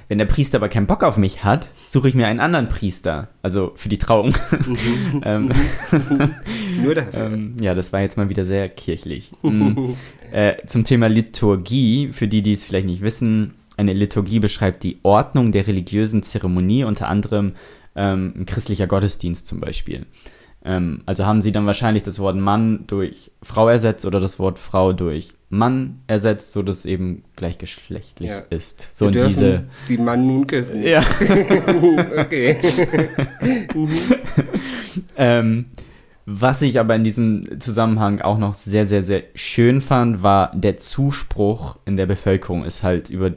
Wenn der Priester aber keinen Bock auf mich hat, suche ich mir einen anderen Priester, also für die Trauung. Mhm. ähm, Nur dafür. Ähm, ja, das war jetzt mal wieder sehr kirchlich. Mhm. Äh, zum Thema Liturgie, für die, die es vielleicht nicht wissen, eine Liturgie beschreibt die Ordnung der religiösen Zeremonie, unter anderem ähm, ein christlicher Gottesdienst zum Beispiel. Ähm, also haben sie dann wahrscheinlich das Wort Mann durch Frau ersetzt oder das Wort Frau durch Mann ersetzt, sodass eben gleichgeschlechtlich ja. ist. So, und diese die Mann nun küssen. Ja. Okay. ähm, was ich aber in diesem Zusammenhang auch noch sehr, sehr, sehr schön fand, war der Zuspruch in der Bevölkerung ist halt über,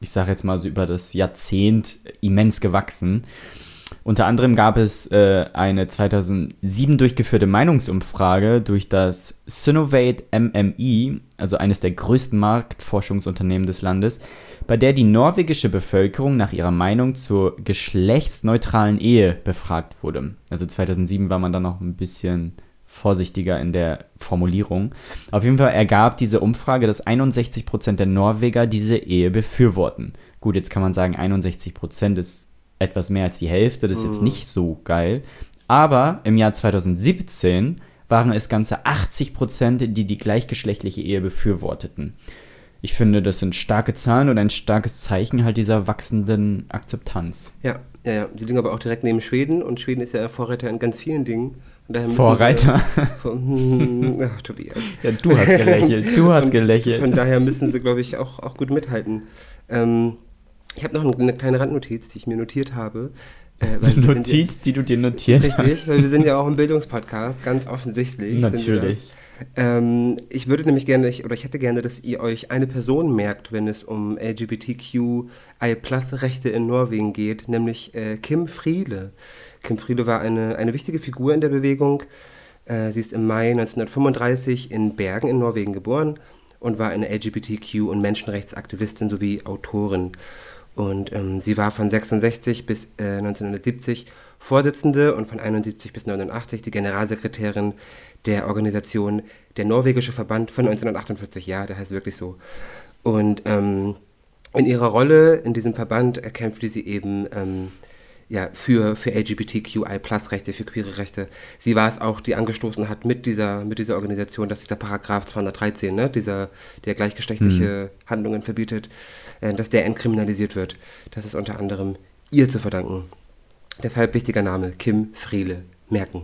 ich sage jetzt mal so über das Jahrzehnt immens gewachsen. Unter anderem gab es äh, eine zweitausendsieben durchgeführte Meinungsumfrage durch das Synovate M M I, also eines der größten Marktforschungsunternehmen des Landes, bei der die norwegische Bevölkerung nach ihrer Meinung zur geschlechtsneutralen Ehe befragt wurde. Also zweitausendsieben war man dann noch ein bisschen vorsichtiger in der Formulierung. Auf jeden Fall ergab diese Umfrage, dass einundsechzig Prozent der Norweger diese Ehe befürworten. Gut, jetzt kann man sagen, einundsechzig Prozent ist etwas mehr als die Hälfte, das ist jetzt nicht so geil. Aber im Jahr zweitausendsiebzehn waren es ganze achtzig Prozent, die die gleichgeschlechtliche Ehe befürworteten. Ich finde, das sind starke Zahlen und ein starkes Zeichen halt dieser wachsenden Akzeptanz. Ja, ja, ja. Sie liegen aber auch direkt neben Schweden und Schweden ist ja Vorreiter in ganz vielen Dingen. Vorreiter. Sie, äh, ach, Tobias. Ja, du hast gelächelt, du hast und gelächelt. Von daher müssen sie, glaube ich, auch, auch gut mithalten. Ähm, Ich habe noch eine kleine Randnotiz, die ich mir notiert habe. Äh, Notiz, ja, die du dir notiert richtig, hast? Richtig, weil wir sind ja auch im Bildungspodcast, ganz offensichtlich. Natürlich. Ähm, ich würde nämlich gerne, ich, oder ich hätte gerne, dass ihr euch eine Person merkt, wenn es um L G B T Q I Plus Rechte in Norwegen geht, nämlich äh, Kim Friele. Kim Friele war eine, eine wichtige Figur in der Bewegung. Äh, sie ist im Mai neunzehnhundertfünfunddreißig in Bergen in Norwegen geboren und war eine L G B T Q- und Menschenrechtsaktivistin sowie Autorin. Und ähm, sie war von sechsundsechzig bis äh, neunzehnhundertsiebzig Vorsitzende und von einundsiebzig bis neunundachtzig die Generalsekretärin der Organisation der Norwegische Verband von neunzehnhundertachtundvierzig. Ja, der heißt wirklich so. Und ähm, in ihrer Rolle in diesem Verband kämpfte sie eben ähm, ja, für, für L G B T Q I Plus Rechte, für queere Rechte. Sie war es auch, die angestoßen hat mit dieser, mit dieser Organisation, dass dieser Paragraph zweihundertdreizehn, ne, dieser, der gleichgeschlechtliche mhm. Handlungen verbietet, äh, dass der entkriminalisiert wird. Das ist unter anderem ihr zu verdanken. Deshalb wichtiger Name, Kim Friele. Merken.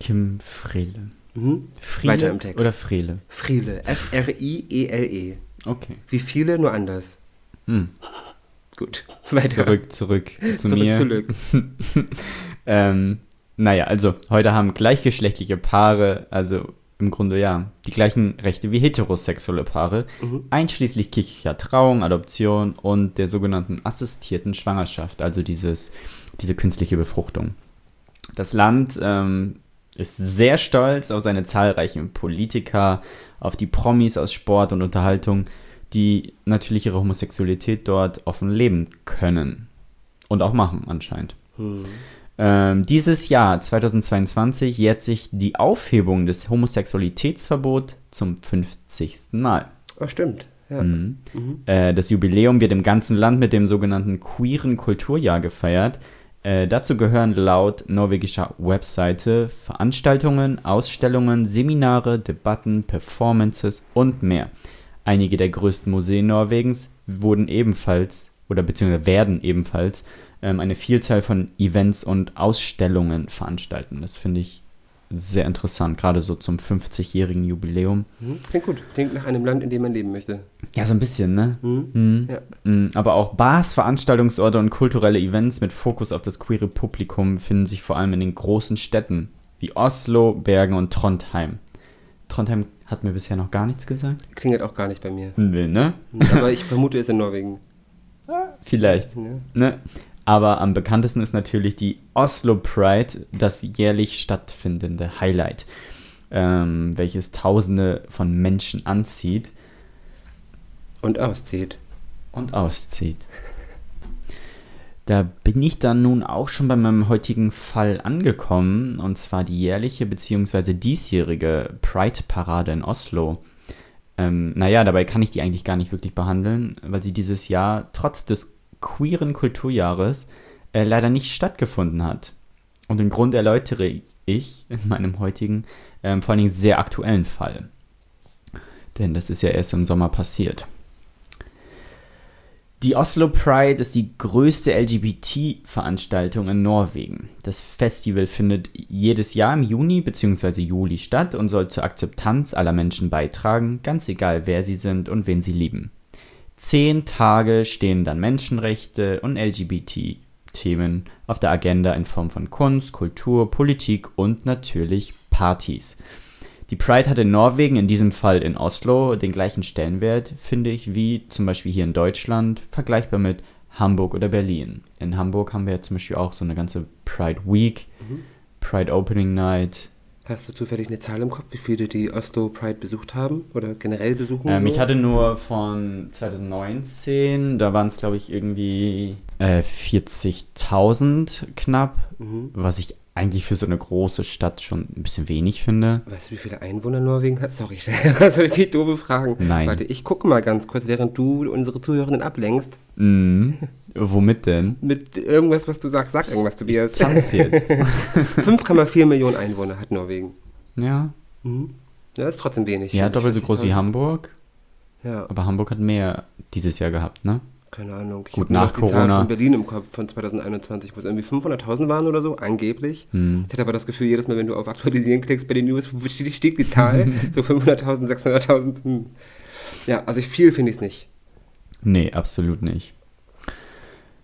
Kim Friele. Mhm. Friele weiter im Text. Oder Friele? Friele. F-R-I-E-L-E. Okay. Wie viele, nur anders. Mhm. Gut, weiter. Zurück, zurück zu zurück mir. Zurück zu ähm, Naja, also heute haben gleichgeschlechtliche Paare, also im Grunde ja, die gleichen Rechte wie heterosexuelle Paare, mhm. einschließlich kirchlicher Trauung, Adoption und der sogenannten assistierten Schwangerschaft, also dieses, diese künstliche Befruchtung. Das Land ähm, ist sehr stolz auf seine zahlreichen Politiker, auf die Promis aus Sport und Unterhaltung, die natürlich ihre Homosexualität dort offen leben können und auch machen anscheinend. Hm. Ähm, dieses Jahr zweitausendzweiundzwanzig jährt sich die Aufhebung des Homosexualitätsverbots zum fünfzigsten Mal. Oh, stimmt. Ja. Mhm. Mhm. Äh, das Jubiläum wird im ganzen Land mit dem sogenannten queeren Kulturjahr gefeiert. Äh, dazu gehören laut norwegischer Webseite Veranstaltungen, Ausstellungen, Seminare, Debatten, Performances und mehr. Einige der größten Museen Norwegens wurden ebenfalls, oder beziehungsweise werden ebenfalls, ähm, eine Vielzahl von Events und Ausstellungen veranstalten. Das finde ich sehr interessant, gerade so zum fünfzigjährigen Jubiläum. Mhm. Klingt gut, klingt nach einem Land, in dem man leben möchte. Ja, so ein bisschen, ne? Mhm. Mhm. Ja. Mhm. Aber auch Bars, Veranstaltungsorte und kulturelle Events mit Fokus auf das queere Publikum finden sich vor allem in den großen Städten wie Oslo, Bergen und Trondheim. Trondheim hat mir bisher noch gar nichts gesagt. Klingelt auch gar nicht bei mir. Nee, ne? Aber ich vermute, es ist in Norwegen. Vielleicht. Ja. Ne? Aber am bekanntesten ist natürlich die Oslo Pride, das jährlich stattfindende Highlight, ähm, welches Tausende von Menschen anzieht. Und auszieht. Und auszieht. Da bin ich dann nun auch schon bei meinem heutigen Fall angekommen, und zwar die jährliche bzw. diesjährige Pride-Parade in Oslo. Ähm, naja, dabei kann ich die eigentlich gar nicht wirklich behandeln, weil sie dieses Jahr trotz des queeren Kulturjahres äh, leider nicht stattgefunden hat. Und den Grund erläutere ich in meinem heutigen, ähm, vor allen Dingen sehr aktuellen Fall. Denn das ist ja erst im Sommer passiert. Die Oslo Pride ist die größte L G B T-Veranstaltung in Norwegen. Das Festival findet jedes Jahr im Juni bzw. Juli statt und soll zur Akzeptanz aller Menschen beitragen, ganz egal wer sie sind und wen sie lieben. Zehn Tage stehen dann Menschenrechte und L G B T-Themen auf der Agenda in Form von Kunst, Kultur, Politik und natürlich Partys. Die Pride hat in Norwegen, in diesem Fall in Oslo, den gleichen Stellenwert, finde ich, wie zum Beispiel hier in Deutschland, vergleichbar mit Hamburg oder Berlin. In Hamburg haben wir ja zum Beispiel auch so eine ganze Pride Week, mhm. Pride Opening Night. Hast du zufällig eine Zahl im Kopf, wie viele die Oslo Pride besucht haben oder generell besuchen? Ähm, ich hatte nur von zweitausendneunzehn, da waren es glaube ich irgendwie äh, vierzigtausend knapp, mhm. was ich eigentlich für so eine große Stadt schon ein bisschen wenig finde. Weißt du, wie viele Einwohner Norwegen hat? Sorry, das soll ich die doofe Fragen. Nein. Warte, ich gucke mal ganz kurz, während du unsere Zuhörenden ablenkst. Mm, womit denn? Mit irgendwas, was du sagst. Sag irgendwas, Tobias. Ich tanze jetzt. fünf Komma vier Millionen Einwohner hat Norwegen. Ja. Mhm. Ja, ist trotzdem wenig. Ja, doppelt so groß wie Hamburg. Ja. Aber Hamburg hat mehr dieses Jahr gehabt, ne? Keine Ahnung. Ich Gut, nach Corona. Ich habe die Zahl von Berlin im Kopf von zweitausendeinundzwanzig, wo es irgendwie fünfhunderttausend waren oder so, angeblich. Hm. Ich hatte aber das Gefühl, jedes Mal, wenn du auf Aktualisieren klickst bei den News, stieg die Zahl. So fünfhunderttausend, sechshunderttausend. Hm. Ja, also viel finde ich es nicht. Nee, absolut nicht.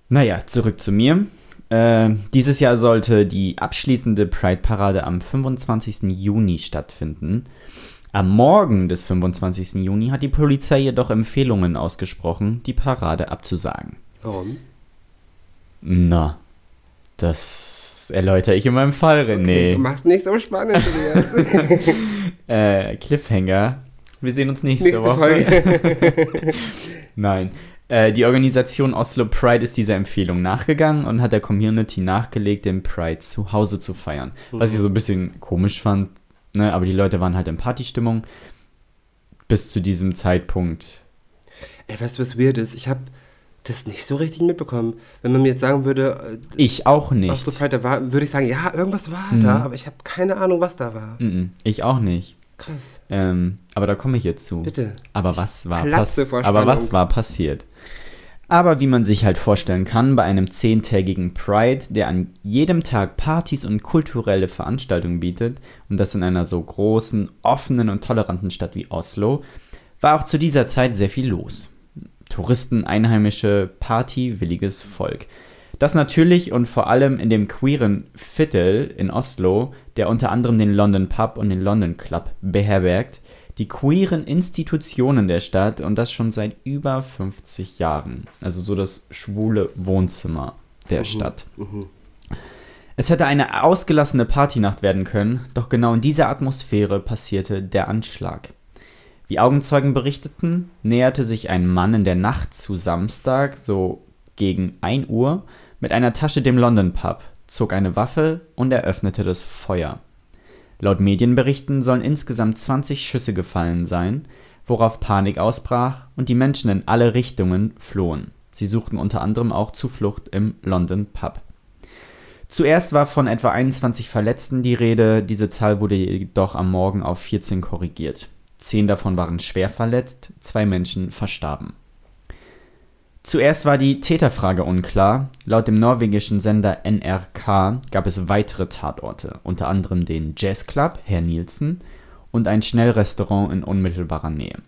Naja, zurück zu mir. Äh, dieses Jahr sollte die abschließende Pride-Parade am fünfundzwanzigsten Juni stattfinden. Am Morgen des fünfundzwanzigsten Juni hat die Polizei jedoch Empfehlungen ausgesprochen, die Parade abzusagen. Warum? Na, das erläutere ich in meinem Fall, René. Okay, du machst nicht so spannend, Tobias. äh, Cliffhanger. Wir sehen uns nächste, nächste Woche. Folge. Nein. Äh, die Organisation Oslo Pride ist dieser Empfehlung nachgegangen und hat der Community nachgelegt, den Pride zu Hause zu feiern. Mhm. Was ich so ein bisschen komisch fand. Ne, aber die Leute waren halt in Partystimmung bis zu diesem Zeitpunkt. Ey, weißt du, was weird ist? Ich habe das nicht so richtig mitbekommen. Wenn man mir jetzt sagen würde... Ich auch nicht. Oslo Pride war, würde ich sagen, ja, irgendwas war mhm. da, aber ich habe keine Ahnung, was da war. Mhm. Ich auch nicht. Krass. Ähm, aber da komme ich jetzt zu. Bitte. Aber was war, pass- aber was war passiert? Aber wie man sich halt vorstellen kann, bei einem zehntägigen Pride, der an jedem Tag Partys und kulturelle Veranstaltungen bietet, und das in einer so großen, offenen und toleranten Stadt wie Oslo, war auch zu dieser Zeit sehr viel los. Touristen, Einheimische, partywilliges Volk. Das natürlich und vor allem in dem queeren Viertel in Oslo, der unter anderem den London Pub und den London Club beherbergt, die queeren Institutionen der Stadt und das schon seit über fünfzig Jahren. Also so das schwule Wohnzimmer der mhm. Stadt. Mhm. Es hätte eine ausgelassene Partynacht werden können, doch genau in dieser Atmosphäre passierte der Anschlag. Wie Augenzeugen berichteten, näherte sich ein Mann in der Nacht zu Samstag, so gegen ein Uhr, mit einer Tasche dem London Pub, zog eine Waffe und eröffnete das Feuer. Laut Medienberichten sollen insgesamt zwanzig Schüsse gefallen sein, worauf Panik ausbrach und die Menschen in alle Richtungen flohen. Sie suchten unter anderem auch Zuflucht im London Pub. Zuerst war von etwa einundzwanzig Verletzten die Rede, diese Zahl wurde jedoch am Morgen auf vierzehn korrigiert. Zehn davon waren schwer verletzt, zwei Menschen verstarben. Zuerst war die Täterfrage unklar. Laut dem norwegischen Sender N R K gab es weitere Tatorte, unter anderem den Jazzclub, Herr Nielsen, und ein Schnellrestaurant in unmittelbarer Nähe.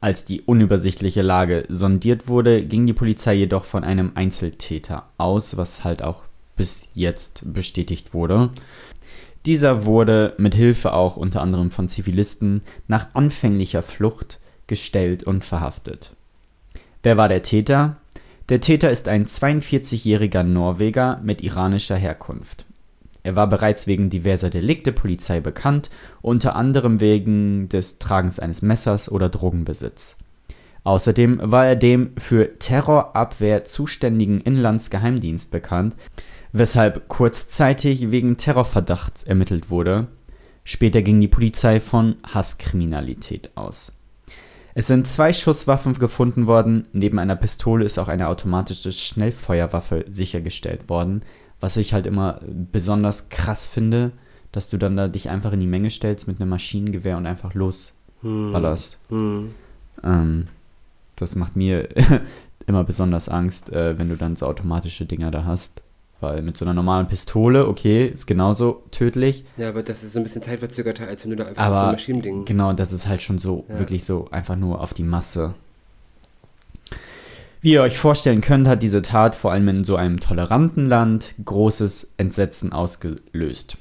Als die unübersichtliche Lage sondiert wurde, ging die Polizei jedoch von einem Einzeltäter aus, was halt auch bis jetzt bestätigt wurde. Dieser wurde mit Hilfe auch unter anderem von Zivilisten nach anfänglicher Flucht gestellt und verhaftet. Wer war der Täter? Der Täter ist ein zweiundvierzigjähriger Norweger mit iranischer Herkunft. Er war bereits wegen diverser Delikte Polizei bekannt, unter anderem wegen des Tragens eines Messers oder Drogenbesitz. Außerdem war er dem für Terrorabwehr zuständigen Inlandsgeheimdienst bekannt, weshalb kurzzeitig wegen Terrorverdachts ermittelt wurde. Später ging die Polizei von Hasskriminalität aus. Es sind zwei Schusswaffen gefunden worden, neben einer Pistole ist auch eine automatische Schnellfeuerwaffe sichergestellt worden. Was ich halt immer besonders krass finde, dass du dann da dich einfach in die Menge stellst mit einem Maschinengewehr und einfach losballerst. Hm. Ähm, das macht mir immer besonders Angst, äh, wenn du dann so automatische Dinger da hast. Weil mit so einer normalen Pistole, okay, ist genauso tödlich. Ja, aber das ist so ein bisschen zeitverzögerter, als wenn du da einfach aber, mit so einem Maschinending... Genau, das ist halt schon so, ja. Wirklich so einfach nur auf die Masse. Wie ihr euch vorstellen könnt, hat diese Tat vor allem in so einem toleranten Land großes Entsetzen ausgelöst.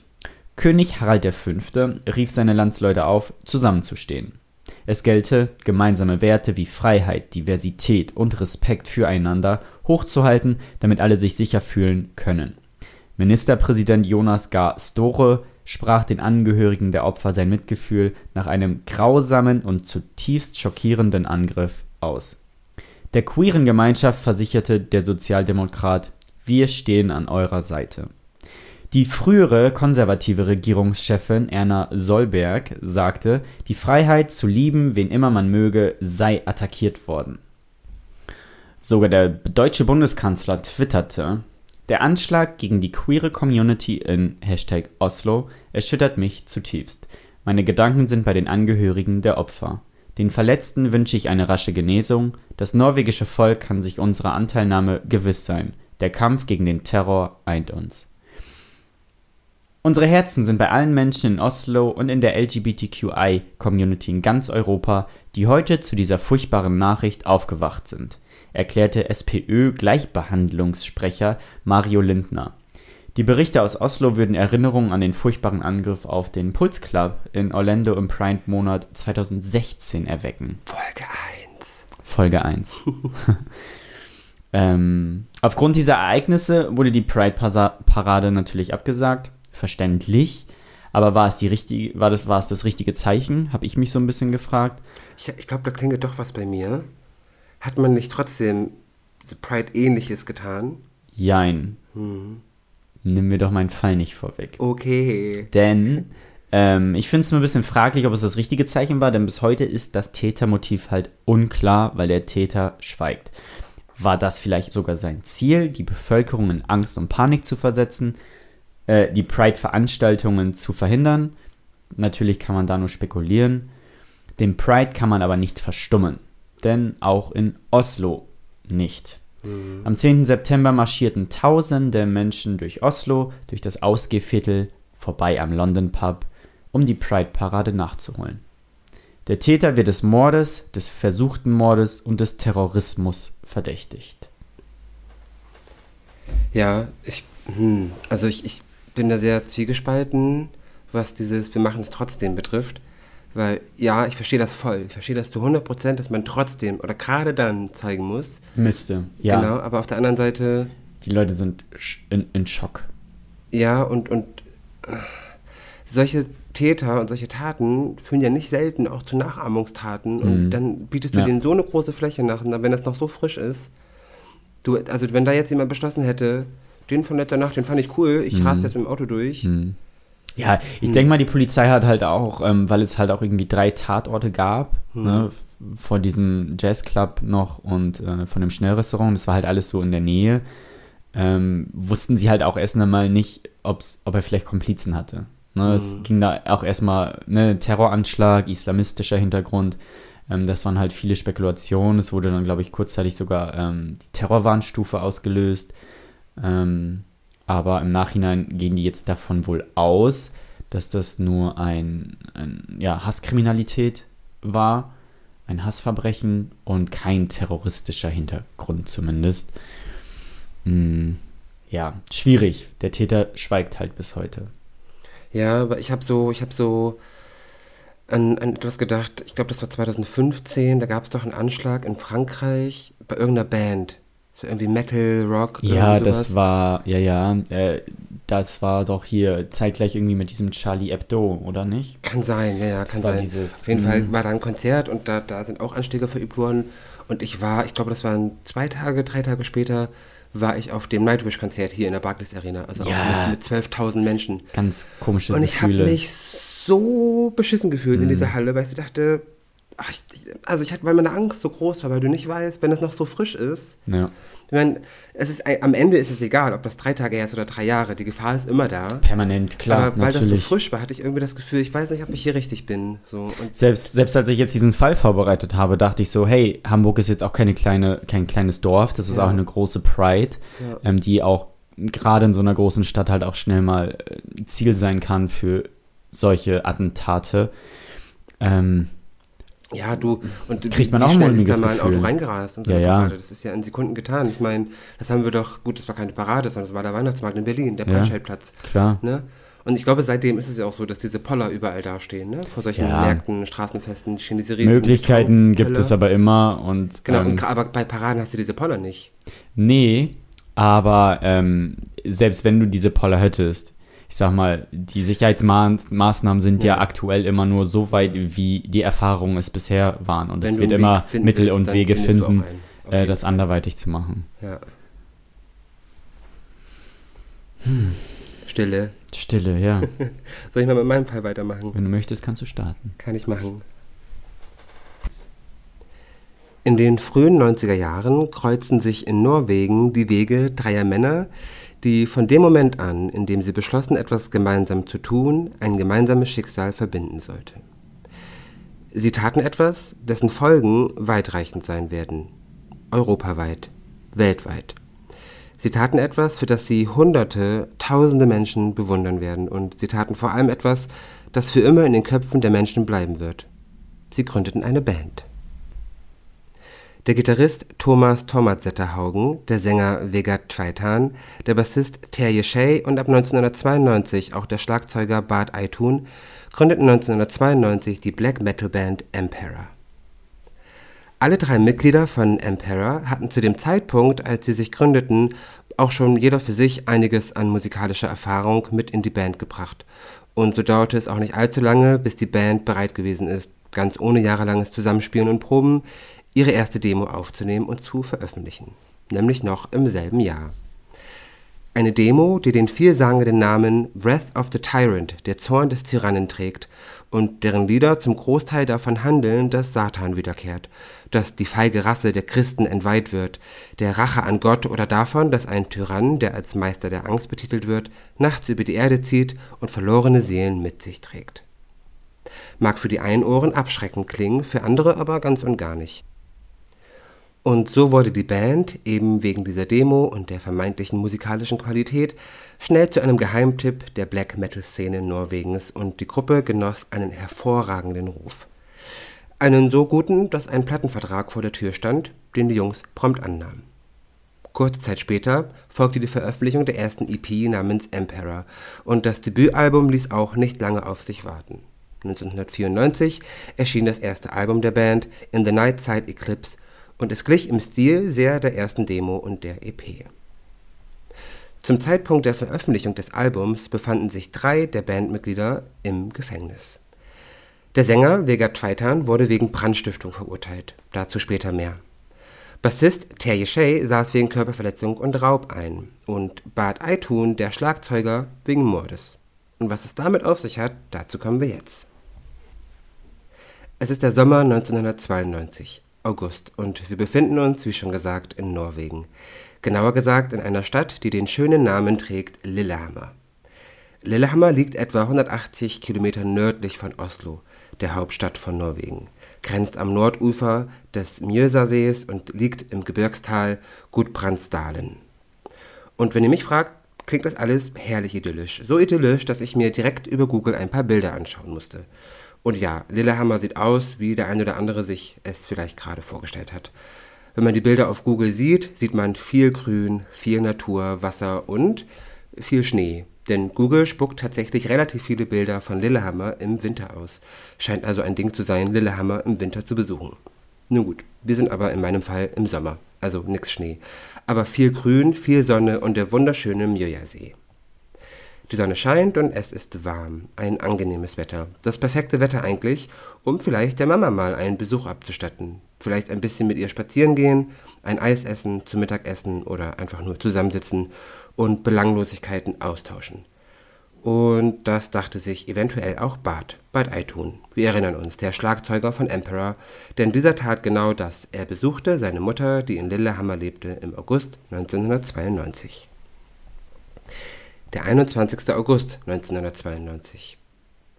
König Harald der Fünfte rief seine Landsleute auf, zusammenzustehen. Es gelte, gemeinsame Werte wie Freiheit, Diversität und Respekt füreinander hochzuhalten, damit alle sich sicher fühlen können. Ministerpräsident Jonas Gahr Støre sprach den Angehörigen der Opfer sein Mitgefühl nach einem grausamen und zutiefst schockierenden Angriff aus. Der queeren Gemeinschaft versicherte der Sozialdemokrat, wir stehen an eurer Seite. Die frühere konservative Regierungschefin Erna Solberg sagte, die Freiheit zu lieben, wen immer man möge, sei attackiert worden. Sogar der deutsche Bundeskanzler twitterte, der Anschlag gegen die queere Community in Hashtag Oslo erschüttert mich zutiefst. Meine Gedanken sind bei den Angehörigen der Opfer. Den Verletzten wünsche ich eine rasche Genesung. Das norwegische Volk kann sich unserer Anteilnahme gewiss sein. Der Kampf gegen den Terror eint uns. Unsere Herzen sind bei allen Menschen in Oslo und in der L G B T Q I-Community in ganz Europa, die heute zu dieser furchtbaren Nachricht aufgewacht sind, erklärte S P Ö-Gleichbehandlungssprecher Mario Lindner. Die Berichte aus Oslo würden Erinnerungen an den furchtbaren Angriff auf den Puls Club in Orlando im Pride-Monat zweitausendsechzehn erwecken. Folge eins. Folge eins. ähm, aufgrund dieser Ereignisse wurde die Pride-Parade natürlich abgesagt. Verständlich. Aber war es, die richtige, war das, war es das richtige Zeichen? Habe ich mich so ein bisschen gefragt. Ich, ich glaube, da klingelt doch was bei mir. Hat man nicht trotzdem so Pride-Ähnliches getan? Jein. Hm. Nimm mir doch meinen Fall nicht vorweg. Okay. Denn ähm, ich finde es nur ein bisschen fraglich, ob es das richtige Zeichen war, denn bis heute ist das Tätermotiv halt unklar, weil der Täter schweigt. War das vielleicht sogar sein Ziel, die Bevölkerung in Angst und Panik zu versetzen, äh, die Pride-Veranstaltungen zu verhindern? Natürlich kann man da nur spekulieren. Den Pride kann man aber nicht verstummen, denn auch in Oslo nicht. Am zehnten September marschierten tausende Menschen durch Oslo, durch das Ausgehviertel, vorbei am London Pub, um die Pride-Parade nachzuholen. Der Täter wird des Mordes, des versuchten Mordes und des Terrorismus verdächtigt. Ja, ich, hm, also ich, ich bin da sehr zwiegespalten, was dieses Wir machen es trotzdem betrifft. Weil, ja, ich verstehe das voll. Ich verstehe das zu hundert Prozent, dass man trotzdem oder gerade dann zeigen muss. Müsste, ja. Genau, aber auf der anderen Seite... Die Leute sind in, in Schock. Ja, und, und äh, solche Täter und solche Taten führen ja nicht selten auch zu Nachahmungstaten. Mhm. Und dann bietest du ja. denen so eine große Fläche nach. Und dann, wenn das noch so frisch ist, du, also wenn da jetzt jemand beschlossen hätte, den von letzter Nacht, den fand ich cool, ich mhm. raste jetzt mit dem Auto durch... Mhm. Ja, ich mhm. denke mal, die Polizei hat halt auch, ähm, weil es halt auch irgendwie drei Tatorte gab, mhm. ne, vor diesem Jazzclub noch und äh, von dem Schnellrestaurant, das war halt alles so in der Nähe, ähm, wussten sie halt auch erst einmal nicht, ob's, ob er vielleicht Komplizen hatte. Ne, mhm. Es ging da auch erstmal, ne, Terroranschlag, islamistischer Hintergrund, ähm, das waren halt viele Spekulationen, es wurde dann, glaube ich, kurzzeitig sogar ähm, die Terrorwarnstufe ausgelöst, ähm, aber im Nachhinein gehen die jetzt davon wohl aus, dass das nur ein, ein ja, Hasskriminalität war, ein Hassverbrechen und kein terroristischer Hintergrund zumindest. Hm, ja, schwierig. Der Täter schweigt halt bis heute. Ja, aber ich habe so, ich habe so an, an etwas gedacht, ich glaube, das war zwanzig fünfzehn, da gab es doch einen Anschlag in Frankreich bei irgendeiner Band. Irgendwie Metal, Rock, ja, sowas. das war, ja, ja, äh, das war doch hier zeitgleich irgendwie mit diesem Charlie Hebdo, oder nicht? Kann sein, ja, ja, kann sein. Dieses, Auf jeden Fall war da ein Konzert und da, da sind auch Anschläge verübt worden und ich war, ich glaube, das waren zwei Tage, drei Tage später, war ich auf dem Nightwish-Konzert hier in der Barclays Arena, also ja, auch mit, mit zwölftausend Menschen. Ganz komisches Gefühl. Und ich habe mich so beschissen gefühlt mm. in dieser Halle, weil ich dachte... Ach, ich, also ich hatte, weil meine Angst so groß war, weil du nicht weißt, wenn das noch so frisch ist. Ja. Ich meine, es ist, am Ende ist es egal, ob das drei Tage her ist oder drei Jahre. Die Gefahr ist immer da. Permanent, klar, aber weil natürlich. Das so frisch war, hatte ich irgendwie das Gefühl, ich weiß nicht, ob ich hier richtig bin. So. Und selbst, selbst als ich jetzt diesen Fall vorbereitet habe, dachte ich so, hey, Hamburg ist jetzt auch keine kleine, kein kleines Dorf, das ist ja. auch eine große Pride, ja. ähm, die auch gerade in so einer großen Stadt halt auch schnell mal Ziel sein kann für solche Attentate. Ähm, Ja, du, und kriegt man auch schnell ist da mal ein Auto reingerast und so eine Parade. Das ist ja in Sekunden getan. Ich meine, das haben wir doch, gut, das war keine Parade, sondern das war der Weihnachtsmarkt in Berlin, der Breitscheidplatz. Ja, klar. Ne? Und ich glaube, seitdem ist es ja auch so, dass diese Poller überall dastehen, ne? Vor solchen ja. Märkten, Straßenfesten, stehen diese riesigen Möglichkeiten gibt es aber immer. Und, genau, ähm, und, aber bei Paraden hast du diese Poller nicht. Nee, aber ähm, selbst wenn du diese Poller hättest, ich sag mal, die Sicherheitsmaßnahmen sind ja. ja aktuell immer nur so weit, wie die Erfahrungen es bisher waren. Und Wenn es wird immer Mittel willst, und Wege finden, okay. äh, das anderweitig zu machen. Ja. Hm. Stille. Stille, ja. Soll ich mal mit meinem Fall weitermachen? Wenn du möchtest, kannst du starten. Kann ich machen. In den frühen neunziger Jahren kreuzten sich in Norwegen die Wege dreier Männer, die von dem Moment an, in dem sie beschlossen, etwas gemeinsam zu tun, ein gemeinsames Schicksal verbinden sollte. Sie taten etwas, dessen Folgen weitreichend sein werden. Europaweit, weltweit. Sie taten etwas, für das sie Hunderte, Tausende Menschen bewundern werden. Und sie taten vor allem etwas, das für immer in den Köpfen der Menschen bleiben wird. Sie gründeten eine Band. Der Gitarrist Thomas Thomazetterhaugen, der Sänger Vegard Tveitan, der Bassist Terje Schei und ab neunzehnhundertzweiundneunzig auch der Schlagzeuger Bart Eitun gründeten neunzehnhundertzweiundneunzig die Black-Metal-Band Emperor. Alle drei Mitglieder von Emperor hatten zu dem Zeitpunkt, als sie sich gründeten, auch schon jeder für sich einiges an musikalischer Erfahrung mit in die Band gebracht. Und so dauerte es auch nicht allzu lange, bis die Band bereit gewesen ist, ganz ohne jahrelanges Zusammenspielen und Proben, ihre erste Demo aufzunehmen und zu veröffentlichen, nämlich noch im selben Jahr. Eine Demo, die den vielsagenden Namen Wrath of the Tyrant, der Zorn des Tyrannen trägt und deren Lieder zum Großteil davon handeln, dass Satan wiederkehrt, dass die feige Rasse der Christen entweiht wird, der Rache an Gott oder davon, dass ein Tyrann, der als Meister der Angst betitelt wird, nachts über die Erde zieht und verlorene Seelen mit sich trägt. Mag für die einen Ohren abschreckend klingen, für andere aber ganz und gar nicht. Und so wurde die Band, eben wegen dieser Demo und der vermeintlichen musikalischen Qualität, schnell zu einem Geheimtipp der Black-Metal-Szene Norwegens und die Gruppe genoss einen hervorragenden Ruf. Einen so guten, dass ein Plattenvertrag vor der Tür stand, den die Jungs prompt annahmen. Kurze Zeit später folgte die Veröffentlichung der ersten E P namens Emperor und das Debütalbum ließ auch nicht lange auf sich warten. neunzehnhundertvierundneunzig erschien das erste Album der Band, In the Night Side Eclipse, und es glich im Stil sehr der ersten Demo und der E P. Zum Zeitpunkt der Veröffentlichung des Albums befanden sich drei der Bandmitglieder im Gefängnis. Der Sänger Vegard Tveitan wurde wegen Brandstiftung verurteilt, dazu später mehr. Bassist Terje Schei saß wegen Körperverletzung und Raub ein und Bart Eitun, der Schlagzeuger, wegen Mordes. Und was es damit auf sich hat, dazu kommen wir jetzt. Es ist der Sommer neunzehnhundertzweiundneunzig, August, und wir befinden uns, wie schon gesagt, in Norwegen. Genauer gesagt in einer Stadt, die den schönen Namen trägt, Lillehammer. Lillehammer liegt etwa hundertachtzig Kilometer nördlich von Oslo, der Hauptstadt von Norwegen, grenzt am Nordufer des Mjøsa-Sees und liegt im Gebirgstal Gudbrandsdalen. Und wenn ihr mich fragt, klingt das alles herrlich idyllisch. So idyllisch, dass ich mir direkt über Google ein paar Bilder anschauen musste. Und ja, Lillehammer sieht aus, wie der ein oder andere sich es vielleicht gerade vorgestellt hat. Wenn man die Bilder auf Google sieht, sieht man viel Grün, viel Natur, Wasser und viel Schnee. Denn Google spuckt tatsächlich relativ viele Bilder von Lillehammer im Winter aus. Scheint also ein Ding zu sein, Lillehammer im Winter zu besuchen. Nun gut, wir sind aber in meinem Fall im Sommer, also nix Schnee. Aber viel Grün, viel Sonne und der wunderschöne Mjøsa-See. Die Sonne scheint und es ist warm, ein angenehmes Wetter. Das perfekte Wetter eigentlich, um vielleicht der Mama mal einen Besuch abzustatten. Vielleicht ein bisschen mit ihr spazieren gehen, ein Eis essen, zum Mittagessen oder einfach nur zusammensitzen und Belanglosigkeiten austauschen. Und das dachte sich eventuell auch Bart, Bart Eitun. Wir erinnern uns, der Schlagzeuger von Emperor, denn dieser tat genau das. Er besuchte seine Mutter, die in Lillehammer lebte, im August neunzehnhundertzweiundneunzig. Der einundzwanzigster August neunzehnhundertzweiundneunzig.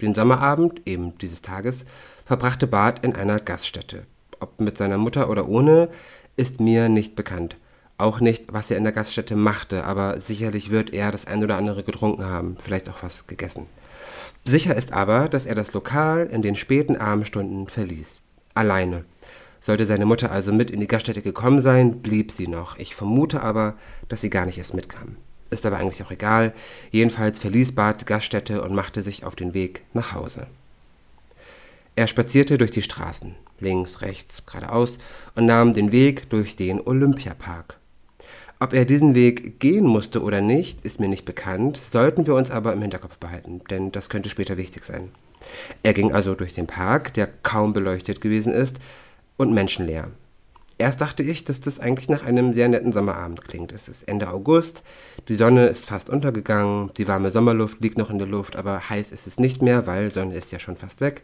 Den Sommerabend eben dieses Tages verbrachte Bart in einer Gaststätte. Ob mit seiner Mutter oder ohne, ist mir nicht bekannt. Auch nicht, was er in der Gaststätte machte, aber sicherlich wird er das ein oder andere getrunken haben, vielleicht auch was gegessen. Sicher ist aber, dass er das Lokal in den späten Abendstunden verließ. Alleine. Sollte seine Mutter also mit in die Gaststätte gekommen sein, blieb sie noch. Ich vermute aber, dass sie gar nicht erst mitkam. Ist aber eigentlich auch egal. Jedenfalls verließ Bart die Gaststätte und machte sich auf den Weg nach Hause. Er spazierte durch die Straßen, links, rechts, geradeaus, und nahm den Weg durch den Olympiapark. Ob er diesen Weg gehen musste oder nicht, ist mir nicht bekannt, sollten wir uns aber im Hinterkopf behalten, denn das könnte später wichtig sein. Er ging also durch den Park, der kaum beleuchtet gewesen ist, und menschenleer. Erst dachte ich, dass das eigentlich nach einem sehr netten Sommerabend klingt. Es ist Ende August, die Sonne ist fast untergegangen, die warme Sommerluft liegt noch in der Luft, aber heiß ist es nicht mehr, weil Sonne ist ja schon fast weg.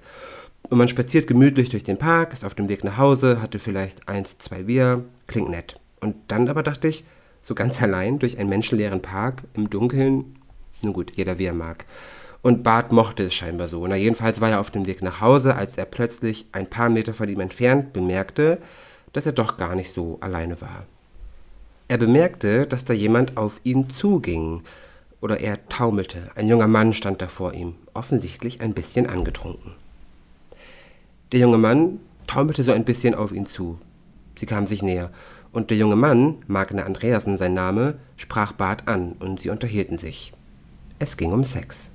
Und man spaziert gemütlich durch den Park, ist auf dem Weg nach Hause, hatte vielleicht eins, zwei Bier, klingt nett. Und dann aber dachte ich, so ganz allein durch einen menschenleeren Park, im Dunkeln, nun gut, jeder wie er mag. Und Bart mochte es scheinbar so. Na jedenfalls war er auf dem Weg nach Hause, als er plötzlich ein paar Meter von ihm entfernt bemerkte, dass er doch gar nicht so alleine war. Er bemerkte, dass da jemand auf ihn zuging, oder er taumelte. Ein junger Mann stand da vor ihm, offensichtlich ein bisschen angetrunken. Der junge Mann taumelte so ein bisschen auf ihn zu. Sie kamen sich näher, und der junge Mann, Magne Andreasen sein Name, sprach Bart an, und sie unterhielten sich. Es ging um Sex.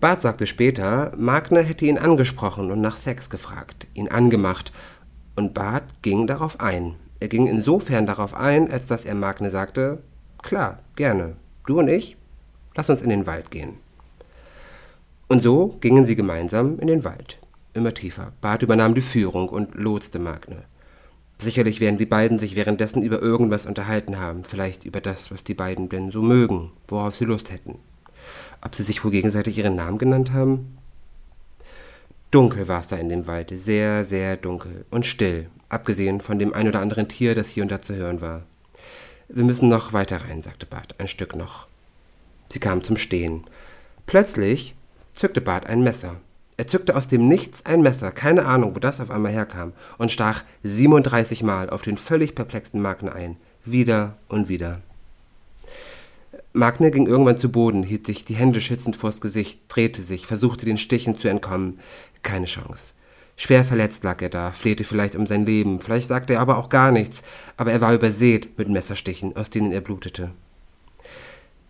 Bart sagte später, Magne hätte ihn angesprochen und nach Sex gefragt, ihn angemacht, und Bart ging darauf ein. Er ging insofern darauf ein, als dass er Magne sagte, klar, gerne, du und ich, lass uns in den Wald gehen. Und so gingen sie gemeinsam in den Wald, immer tiefer. Bart übernahm die Führung und lotste Magne. Sicherlich werden die beiden sich währenddessen über irgendwas unterhalten haben, vielleicht über das, was die beiden denn so mögen, worauf sie Lust hätten. Ob sie sich wohl gegenseitig ihren Namen genannt haben? Dunkel war es da in dem Wald, sehr, sehr dunkel und still, abgesehen von dem ein oder anderen Tier, das hier und da zu hören war. Wir müssen noch weiter rein, sagte Bart, ein Stück noch. Sie kamen zum Stehen. Plötzlich zückte Bart ein Messer. Er zückte aus dem Nichts ein Messer, keine Ahnung, wo das auf einmal herkam, und stach siebenunddreißig Mal auf den völlig perplexen Magne ein, wieder und wieder. Magne ging irgendwann zu Boden, hielt sich die Hände schützend vors Gesicht, drehte sich, versuchte den Stichen zu entkommen. Keine Chance. Schwer verletzt lag er da, flehte vielleicht um sein Leben, vielleicht sagte er aber auch gar nichts, aber er war übersät mit Messerstichen, aus denen er blutete.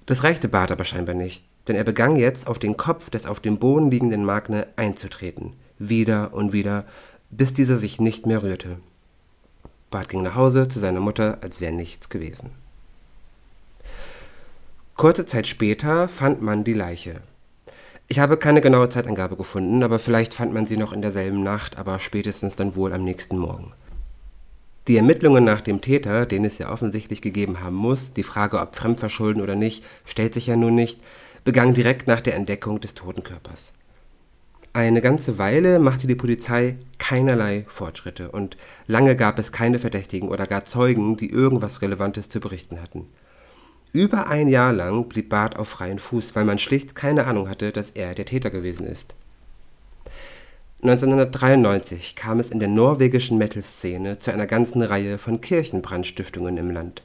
Das reichte Bart aber scheinbar nicht, denn er begann jetzt, auf den Kopf des auf dem Boden liegenden Magne einzutreten, wieder und wieder, bis dieser sich nicht mehr rührte. Bart ging nach Hause zu seiner Mutter, als wäre nichts gewesen. Kurze Zeit später fand man die Leiche. Ich habe keine genaue Zeitangabe gefunden, aber vielleicht fand man sie noch in derselben Nacht, aber spätestens dann wohl am nächsten Morgen. Die Ermittlungen nach dem Täter, den es ja offensichtlich gegeben haben muss, die Frage, ob Fremdverschulden oder nicht, stellt sich ja nun nicht, begann direkt nach der Entdeckung des toten Körpers. Eine ganze Weile machte die Polizei keinerlei Fortschritte und lange gab es keine Verdächtigen oder gar Zeugen, die irgendwas Relevantes zu berichten hatten. Über ein Jahr lang blieb Bart auf freiem Fuß, weil man schlicht keine Ahnung hatte, dass er der Täter gewesen ist. neunzehnhundertdreiundneunzig kam es in der norwegischen Metal-Szene zu einer ganzen Reihe von Kirchenbrandstiftungen im Land.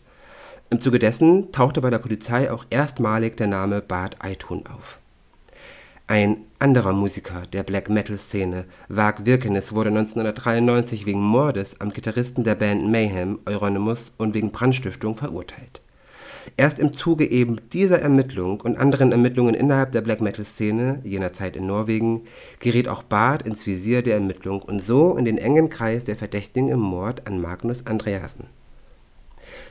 Im Zuge dessen tauchte bei der Polizei auch erstmalig der Name Bart Eitun auf. Ein anderer Musiker der Black-Metal-Szene, Varg Vikernes, wurde neunzehnhundertdreiundneunzig wegen Mordes am Gitarristen der Band Mayhem, Euronymous, und wegen Brandstiftung verurteilt. Erst im Zuge eben dieser Ermittlung und anderen Ermittlungen innerhalb der Black-Metal-Szene, jener Zeit in Norwegen, geriet auch Bart ins Visier der Ermittlung und so in den engen Kreis der Verdächtigen im Mord an Magne Andreasen.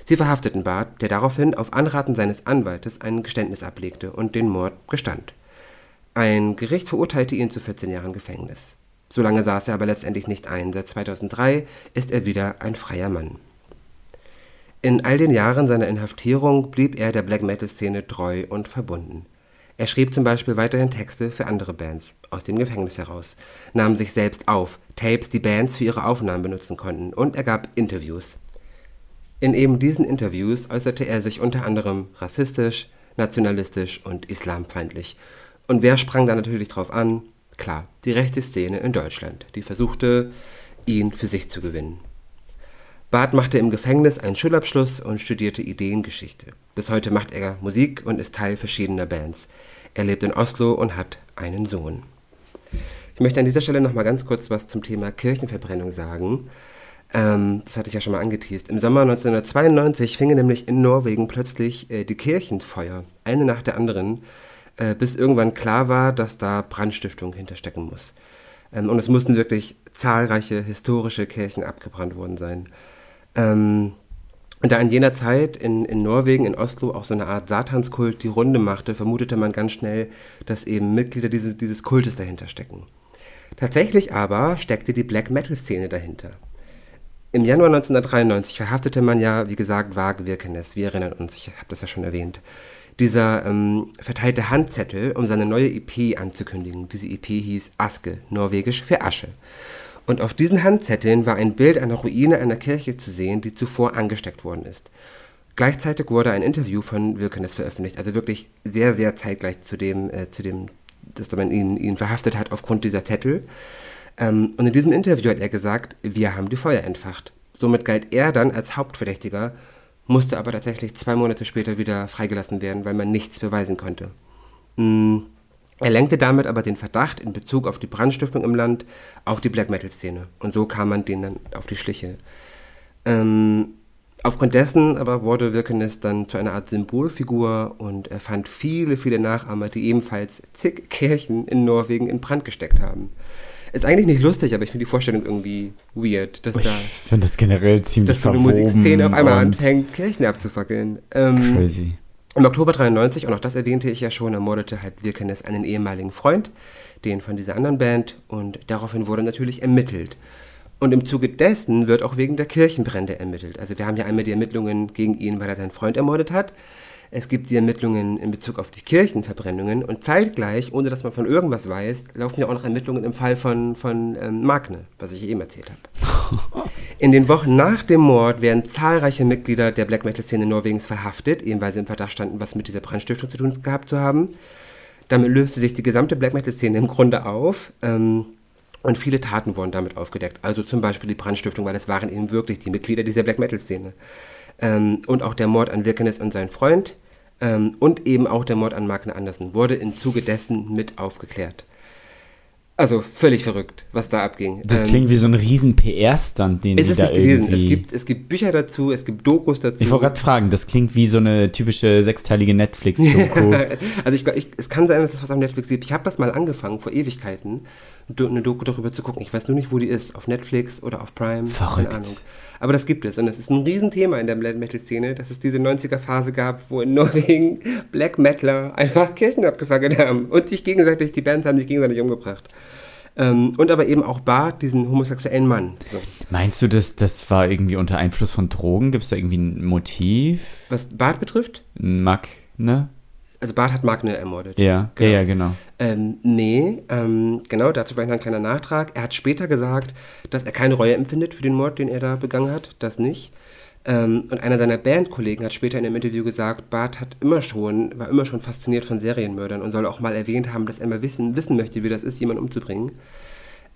Sie verhafteten Bart, der daraufhin auf Anraten seines Anwaltes ein Geständnis ablegte und den Mord gestand. Ein Gericht verurteilte ihn zu vierzehn Jahren Gefängnis. So lange saß er aber letztendlich nicht ein. Seit zweitausenddrei ist er wieder ein freier Mann. In all den Jahren seiner Inhaftierung blieb er der Black-Metal-Szene treu und verbunden. Er schrieb zum Beispiel weiterhin Texte für andere Bands, aus dem Gefängnis heraus, nahm sich selbst auf, Tapes, die Bands für ihre Aufnahmen benutzen konnten, und er gab Interviews. In eben diesen Interviews äußerte er sich unter anderem rassistisch, nationalistisch und islamfeindlich. Und wer sprang da natürlich drauf an? Klar, die rechte Szene in Deutschland, die versuchte, ihn für sich zu gewinnen. Bart machte im Gefängnis einen Schulabschluss und studierte Ideengeschichte. Bis heute macht er Musik und ist Teil verschiedener Bands. Er lebt in Oslo und hat einen Sohn. Ich möchte an dieser Stelle nochmal ganz kurz was zum Thema Kirchenverbrennung sagen. Ähm, das hatte ich ja schon mal angeteast. Im Sommer neunzehnhundertzweiundneunzig fingen nämlich in Norwegen plötzlich äh, die Kirchenfeuer, eine nach der anderen, äh, bis irgendwann klar war, dass da Brandstiftung hinterstecken muss. Ähm, und es mussten wirklich zahlreiche historische Kirchen abgebrannt worden sein. Ähm, und da in jener Zeit in, in Norwegen, in Oslo, auch so eine Art Satanskult die Runde machte, vermutete man ganz schnell, dass eben Mitglieder dieses, dieses Kultes dahinter stecken. Tatsächlich aber steckte die Black-Metal-Szene dahinter. Im Januar neunzehnhundertdreiundneunzig verhaftete man ja, wie gesagt, Varg Vikernes. Wir erinnern uns, ich habe das ja schon erwähnt. Dieser ähm, verteilte Handzettel, um seine neue E P anzukündigen. Diese E P hieß Aske, norwegisch für Asche. Und auf diesen Handzetteln war ein Bild einer Ruine einer Kirche zu sehen, die zuvor angesteckt worden ist. Gleichzeitig wurde ein Interview von Vikernes veröffentlicht, also wirklich sehr, sehr zeitgleich zu dem, äh, zu dem, dass man ihn, ihn verhaftet hat aufgrund dieser Zettel. Ähm, und in diesem Interview hat er gesagt, wir haben die Feuer entfacht. Somit galt er dann als Hauptverdächtiger, musste aber tatsächlich zwei Monate später wieder freigelassen werden, weil man nichts beweisen konnte. Hm. Er lenkte damit aber den Verdacht in Bezug auf die Brandstiftung im Land auf die Black-Metal-Szene. Und so kam man denen dann auf die Schliche. Ähm, aufgrund dessen aber wurde Vikernes dann zu einer Art Symbolfigur und er fand viele, viele Nachahmer, die ebenfalls zig Kirchen in Norwegen in Brand gesteckt haben. Ist eigentlich nicht lustig, aber ich finde die Vorstellung irgendwie weird, dass da... Ich finde das generell ziemlich verwoben. Dass so eine Musikszene auf einmal anfängt, Kirchen abzufackeln. Ähm, crazy. Im Oktober neunzehnhundertdreiundneunzig, und auch das erwähnte ich ja schon, ermordete halt Vikernes einen ehemaligen Freund, den von dieser anderen Band, und daraufhin wurde natürlich ermittelt. Und im Zuge dessen wird auch wegen der Kirchenbrände ermittelt. Also wir haben ja einmal die Ermittlungen gegen ihn, weil er seinen Freund ermordet hat. Es gibt die Ermittlungen in Bezug auf die Kirchenverbrennungen und zeitgleich, ohne dass man von irgendwas weiß, laufen ja auch noch Ermittlungen im Fall von, von ähm, Magne, was ich eben erzählt habe. In den Wochen nach dem Mord werden zahlreiche Mitglieder der Black-Metal-Szene Norwegens verhaftet, eben weil sie im Verdacht standen, was mit dieser Brandstiftung zu tun gehabt zu haben. Damit löste sich die gesamte Black-Metal-Szene im Grunde auf ähm, und viele Taten wurden damit aufgedeckt. Also zum Beispiel die Brandstiftung, weil das waren eben wirklich die Mitglieder dieser Black-Metal-Szene. Ähm, und auch der Mord an Vikernes und seinen Freund ähm, und eben auch der Mord an Magne Andreasen wurde im Zuge dessen mit aufgeklärt. Also völlig verrückt, was da abging. Das klingt ähm, wie so ein riesen P R-Stunt, den es die ist da nicht gewesen. Irgendwie... Es gibt, es gibt Bücher dazu, es gibt Dokus dazu. Ich wollte gerade fragen, das klingt wie so eine typische sechsteilige Netflix-Doku. Also ich, ich, es kann sein, dass es was am Netflix gibt. Ich habe das mal angefangen, vor Ewigkeiten, eine Doku darüber zu gucken. Ich weiß nur nicht, wo die ist, auf Netflix oder auf Prime. Verrückt. Keine Ahnung. Aber das gibt es und das ist ein Riesenthema in der Black-Metal-Szene, dass es diese neunziger-Phase gab, wo in Norwegen Black-Metaler einfach Kirchen abgefangen haben und sich gegenseitig, die Bands haben sich gegenseitig umgebracht. Ähm, und aber eben auch Bart, diesen homosexuellen Mann. So. Meinst du, dass das war irgendwie unter Einfluss von Drogen? Gibt es da irgendwie ein Motiv? Was Bart betrifft? Magne. Also Bart hat Magne ermordet. Ja, genau. Ja, genau. Ähm, nee, ähm, genau, dazu vielleicht noch ein kleiner Nachtrag. Er hat später gesagt, dass er keine Reue empfindet für den Mord, den er da begangen hat, das nicht. Ähm, und einer seiner Bandkollegen hat später in einem Interview gesagt, Bart hat immer schon, war immer schon fasziniert von Serienmördern und soll auch mal erwähnt haben, dass er mal wissen, wissen möchte, wie das ist, jemanden umzubringen.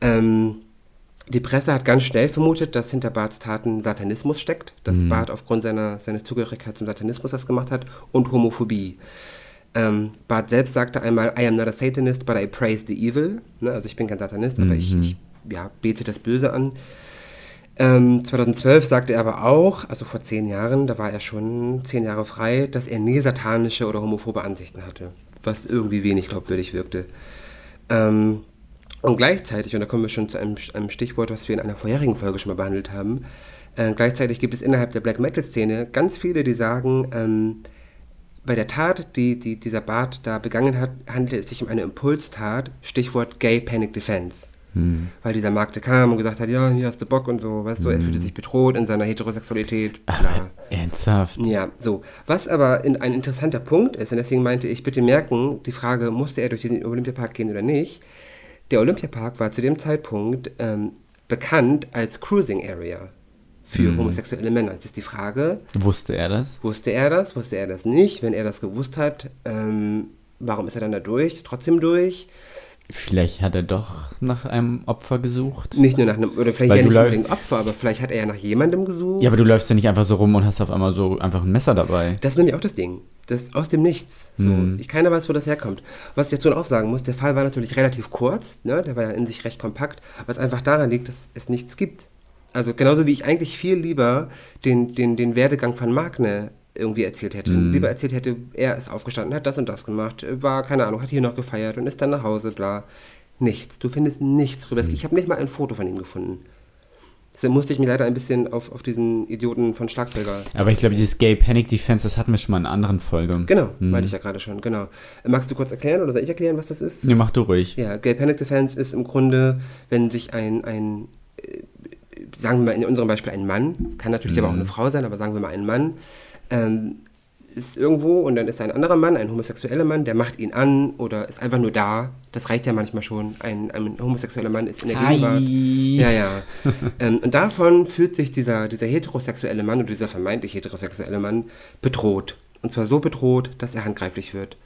Ähm, die Presse hat ganz schnell vermutet, dass hinter Barts Taten Satanismus steckt, dass mhm. Bart aufgrund seiner, seiner Zugehörigkeit zum Satanismus das gemacht hat und Homophobie. Ähm, Bart selbst sagte einmal, I am not a Satanist, but I praise the evil. Ne, also ich bin kein Satanist, mhm. aber ich, ich ja, bete das Böse an. Ähm, zweitausendzwölf sagte er aber auch, also vor zehn Jahren, da war er schon zehn Jahre frei, dass er nie satanische oder homophobe Ansichten hatte, was irgendwie wenig glaubwürdig wirkte. Ähm, und gleichzeitig, und da kommen wir schon zu einem, einem Stichwort, was wir in einer vorherigen Folge schon mal behandelt haben, äh, gleichzeitig gibt es innerhalb der Black-Metal-Szene ganz viele, die sagen, ähm, bei der Tat, die, die dieser Bart da begangen hat, handelte es sich um eine Impulstat, Stichwort Gay Panic Defense. Hm. Weil dieser Magde kam und gesagt hat, ja, hier hast du Bock und so, weißt du, hm. er fühlte sich bedroht in seiner Heterosexualität, bla. Ernsthaft? Ja, so. Was aber in, ein interessanter Punkt ist, und deswegen meinte ich, bitte merken, die Frage, musste er durch diesen Olympiapark gehen oder nicht? Der Olympiapark war zu dem Zeitpunkt ähm, bekannt als Cruising Area. Für mhm. homosexuelle Männer. Das ist die Frage. Wusste er das? Wusste er das? Wusste er das nicht? Wenn er das gewusst hat, ähm, warum ist er dann da durch? Trotzdem durch? Vielleicht hat er doch nach einem Opfer gesucht. Nicht nur nach einem, oder vielleicht ja nicht läufst, wegen Opfer, aber vielleicht hat er ja nach jemandem gesucht. Ja, aber du läufst ja nicht einfach so rum und hast auf einmal so einfach ein Messer dabei. Das ist nämlich auch das Ding. Das aus dem Nichts. So, mhm. Keiner weiß, wo das herkommt. Was ich jetzt nun auch sagen muss, der Fall war natürlich relativ kurz, ne? Der war ja in sich recht kompakt, was einfach daran liegt, dass es nichts gibt. Also genauso wie ich eigentlich viel lieber den, den, den Werdegang von Magne irgendwie erzählt hätte. Mm. Lieber erzählt hätte, er ist aufgestanden, hat das und das gemacht, war, keine Ahnung, hat hier noch gefeiert und ist dann nach Hause, bla. Nichts. Du findest nichts drüber. Mm. Ich habe nicht mal ein Foto von ihm gefunden. Deshalb musste ich mich leider ein bisschen auf, auf diesen Idioten von Schlagzeuger. Aber ich glaube, dieses Gay Panic Defense, das hatten wir schon mal in einer anderen Folge. Genau, mm. meinte ich ja gerade schon, genau. Magst du kurz erklären oder soll ich erklären, was das ist? Nee, mach du ruhig. Ja, Gay Panic Defense ist im Grunde, wenn sich ein... ein sagen wir mal in unserem Beispiel ein Mann, kann natürlich mhm. aber auch eine Frau sein, aber sagen wir mal ein Mann, ähm, ist irgendwo und dann ist da ein anderer Mann, ein homosexueller Mann, der macht ihn an oder ist einfach nur da. Das reicht ja manchmal schon. Ein, ein homosexueller Mann ist in der Gegenwart. Hi. Ja, ja. ähm, und davon fühlt sich dieser, dieser heterosexuelle Mann oder dieser vermeintlich heterosexuelle Mann bedroht. Und zwar so bedroht, dass er handgreiflich wird.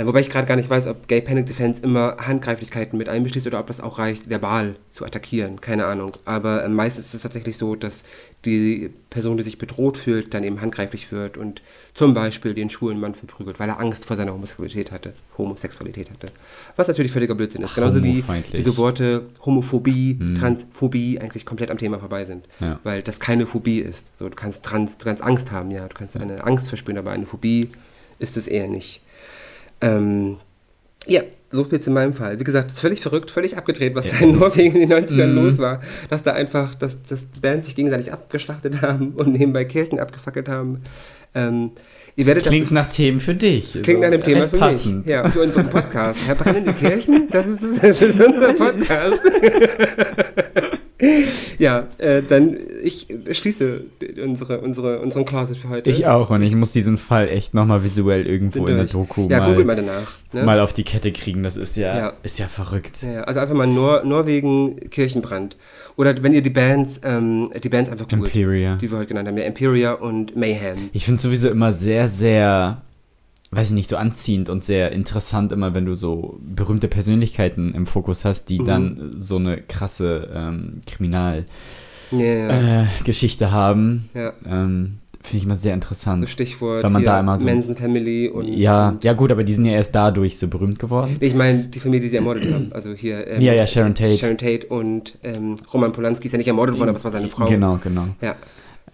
Wobei ich gerade gar nicht weiß, ob Gay Panic Defense immer Handgreiflichkeiten mit einbeschließt oder ob das auch reicht, verbal zu attackieren. Keine Ahnung. Aber meistens ist es tatsächlich so, dass die Person, die sich bedroht fühlt, dann eben handgreiflich wird und zum Beispiel den schwulen Mann verprügelt, weil er Angst vor seiner Homosexualität hatte. Homosexualität hatte. Was natürlich völliger Blödsinn ist. Genauso wie diese Worte Homophobie, hm. Transphobie eigentlich komplett am Thema vorbei sind. Ja. Weil das keine Phobie ist. So, du kannst trans, du kannst Angst haben, ja. Du kannst eine Angst verspüren, aber eine Phobie ist es eher nicht. Ähm, ja, so viel zu meinem Fall. Wie gesagt, ist völlig verrückt, völlig abgedreht, was ja. da in Norwegen in den neunzigern mhm. los war. Dass da einfach, dass, dass Bands sich gegenseitig abgeschlachtet haben und nebenbei Kirchen abgefackelt haben. Ähm, ihr werdet klingt dazu, nach Themen für dich. Klingt also, nach einem Thema für passend. Mich. Ja, für unseren Podcast. Herr Brandt in die Kirchen, das ist, das ist unser Podcast. Ja, äh, dann ich schließe unsere, unsere, unseren Closet für heute. Ich auch und ich muss diesen Fall echt nochmal visuell irgendwo in der Doku ja, mal, Google mal, danach, ne? mal auf die Kette kriegen. Das ist ja, ja. Ist ja verrückt. Ja, also einfach mal Nor- Norwegen Kirchenbrand. Oder wenn ihr die Bands, ähm, die Bands einfach googelt, die wir heute genannt haben. Ja, Emperor und Mayhem. Ich finde es sowieso immer sehr, sehr... weiß ich nicht, so anziehend und sehr interessant immer, wenn du so berühmte Persönlichkeiten im Fokus hast, die mhm. dann so eine krasse ähm, Kriminal- yeah. äh, Geschichte haben. Ja. Ähm, Finde ich immer sehr interessant. So Stichwort weil man hier da immer so, Manson Family und... Ja, ja gut, aber die sind ja erst dadurch so berühmt geworden. Ich meine, die Familie, die sie ermordet haben. Also hier... Ähm, ja, ja, Sharon Tate. Sharon Tate und ähm, Roman Polanski ist ja nicht ermordet worden, aber es war seine Frau. Genau, genau. Ja,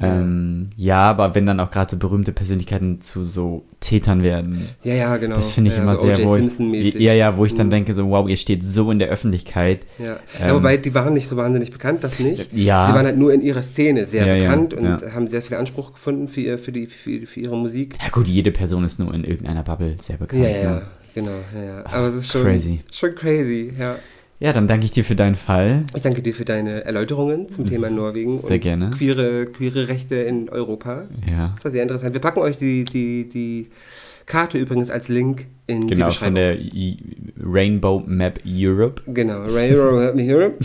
ähm, ja aber wenn dann auch gerade so berühmte Persönlichkeiten zu so Tätern werden. Ja, ja, genau. Das finde ich ja, immer so sehr... O J Simpson-mäßig. Ja, ja, wo ich dann mhm. denke so, wow, ihr steht so in der Öffentlichkeit. Ja, ähm, ja, wobei die waren nicht so wahnsinnig bekannt, das nicht. Ja. Sie waren halt nur in ihrer Szene sehr ja, bekannt ja, und ja. haben sehr viel Anspruch gefunden für, ihr, für, die, für, für ihre Musik. Ja gut, jede Person ist nur in irgendeiner Bubble sehr bekannt. Ja, ja, ne? Genau. Ja, ja. Aber es ist schon crazy. Schon crazy, ja. Ja, dann danke ich dir für deinen Fall. Ich danke dir für deine Erläuterungen zum Thema Norwegen sehr und gerne. Queere, queere Rechte in Europa. Ja. Das war sehr interessant. Wir packen euch die, die, die Karte übrigens als Link in genau, die Beschreibung. Genau, von der Rainbow Map Europe. Genau, Rainbow Map Europe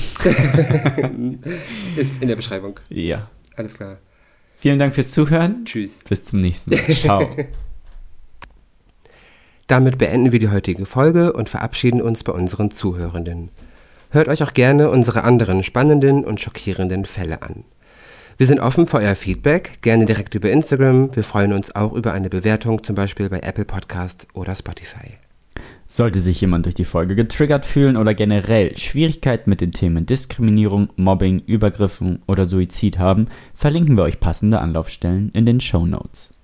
ist in der Beschreibung. Ja. Alles klar. Vielen Dank fürs Zuhören. Tschüss. Bis zum nächsten Mal. Ciao. Damit beenden wir die heutige Folge und verabschieden uns bei unseren Zuhörenden. Hört euch auch gerne unsere anderen spannenden und schockierenden Fälle an. Wir sind offen für euer Feedback, gerne direkt über Instagram. Wir freuen uns auch über eine Bewertung, zum Beispiel bei Apple Podcast oder Spotify. Sollte sich jemand durch die Folge getriggert fühlen oder generell Schwierigkeiten mit den Themen Diskriminierung, Mobbing, Übergriffen oder Suizid haben, verlinken wir euch passende Anlaufstellen in den Shownotes.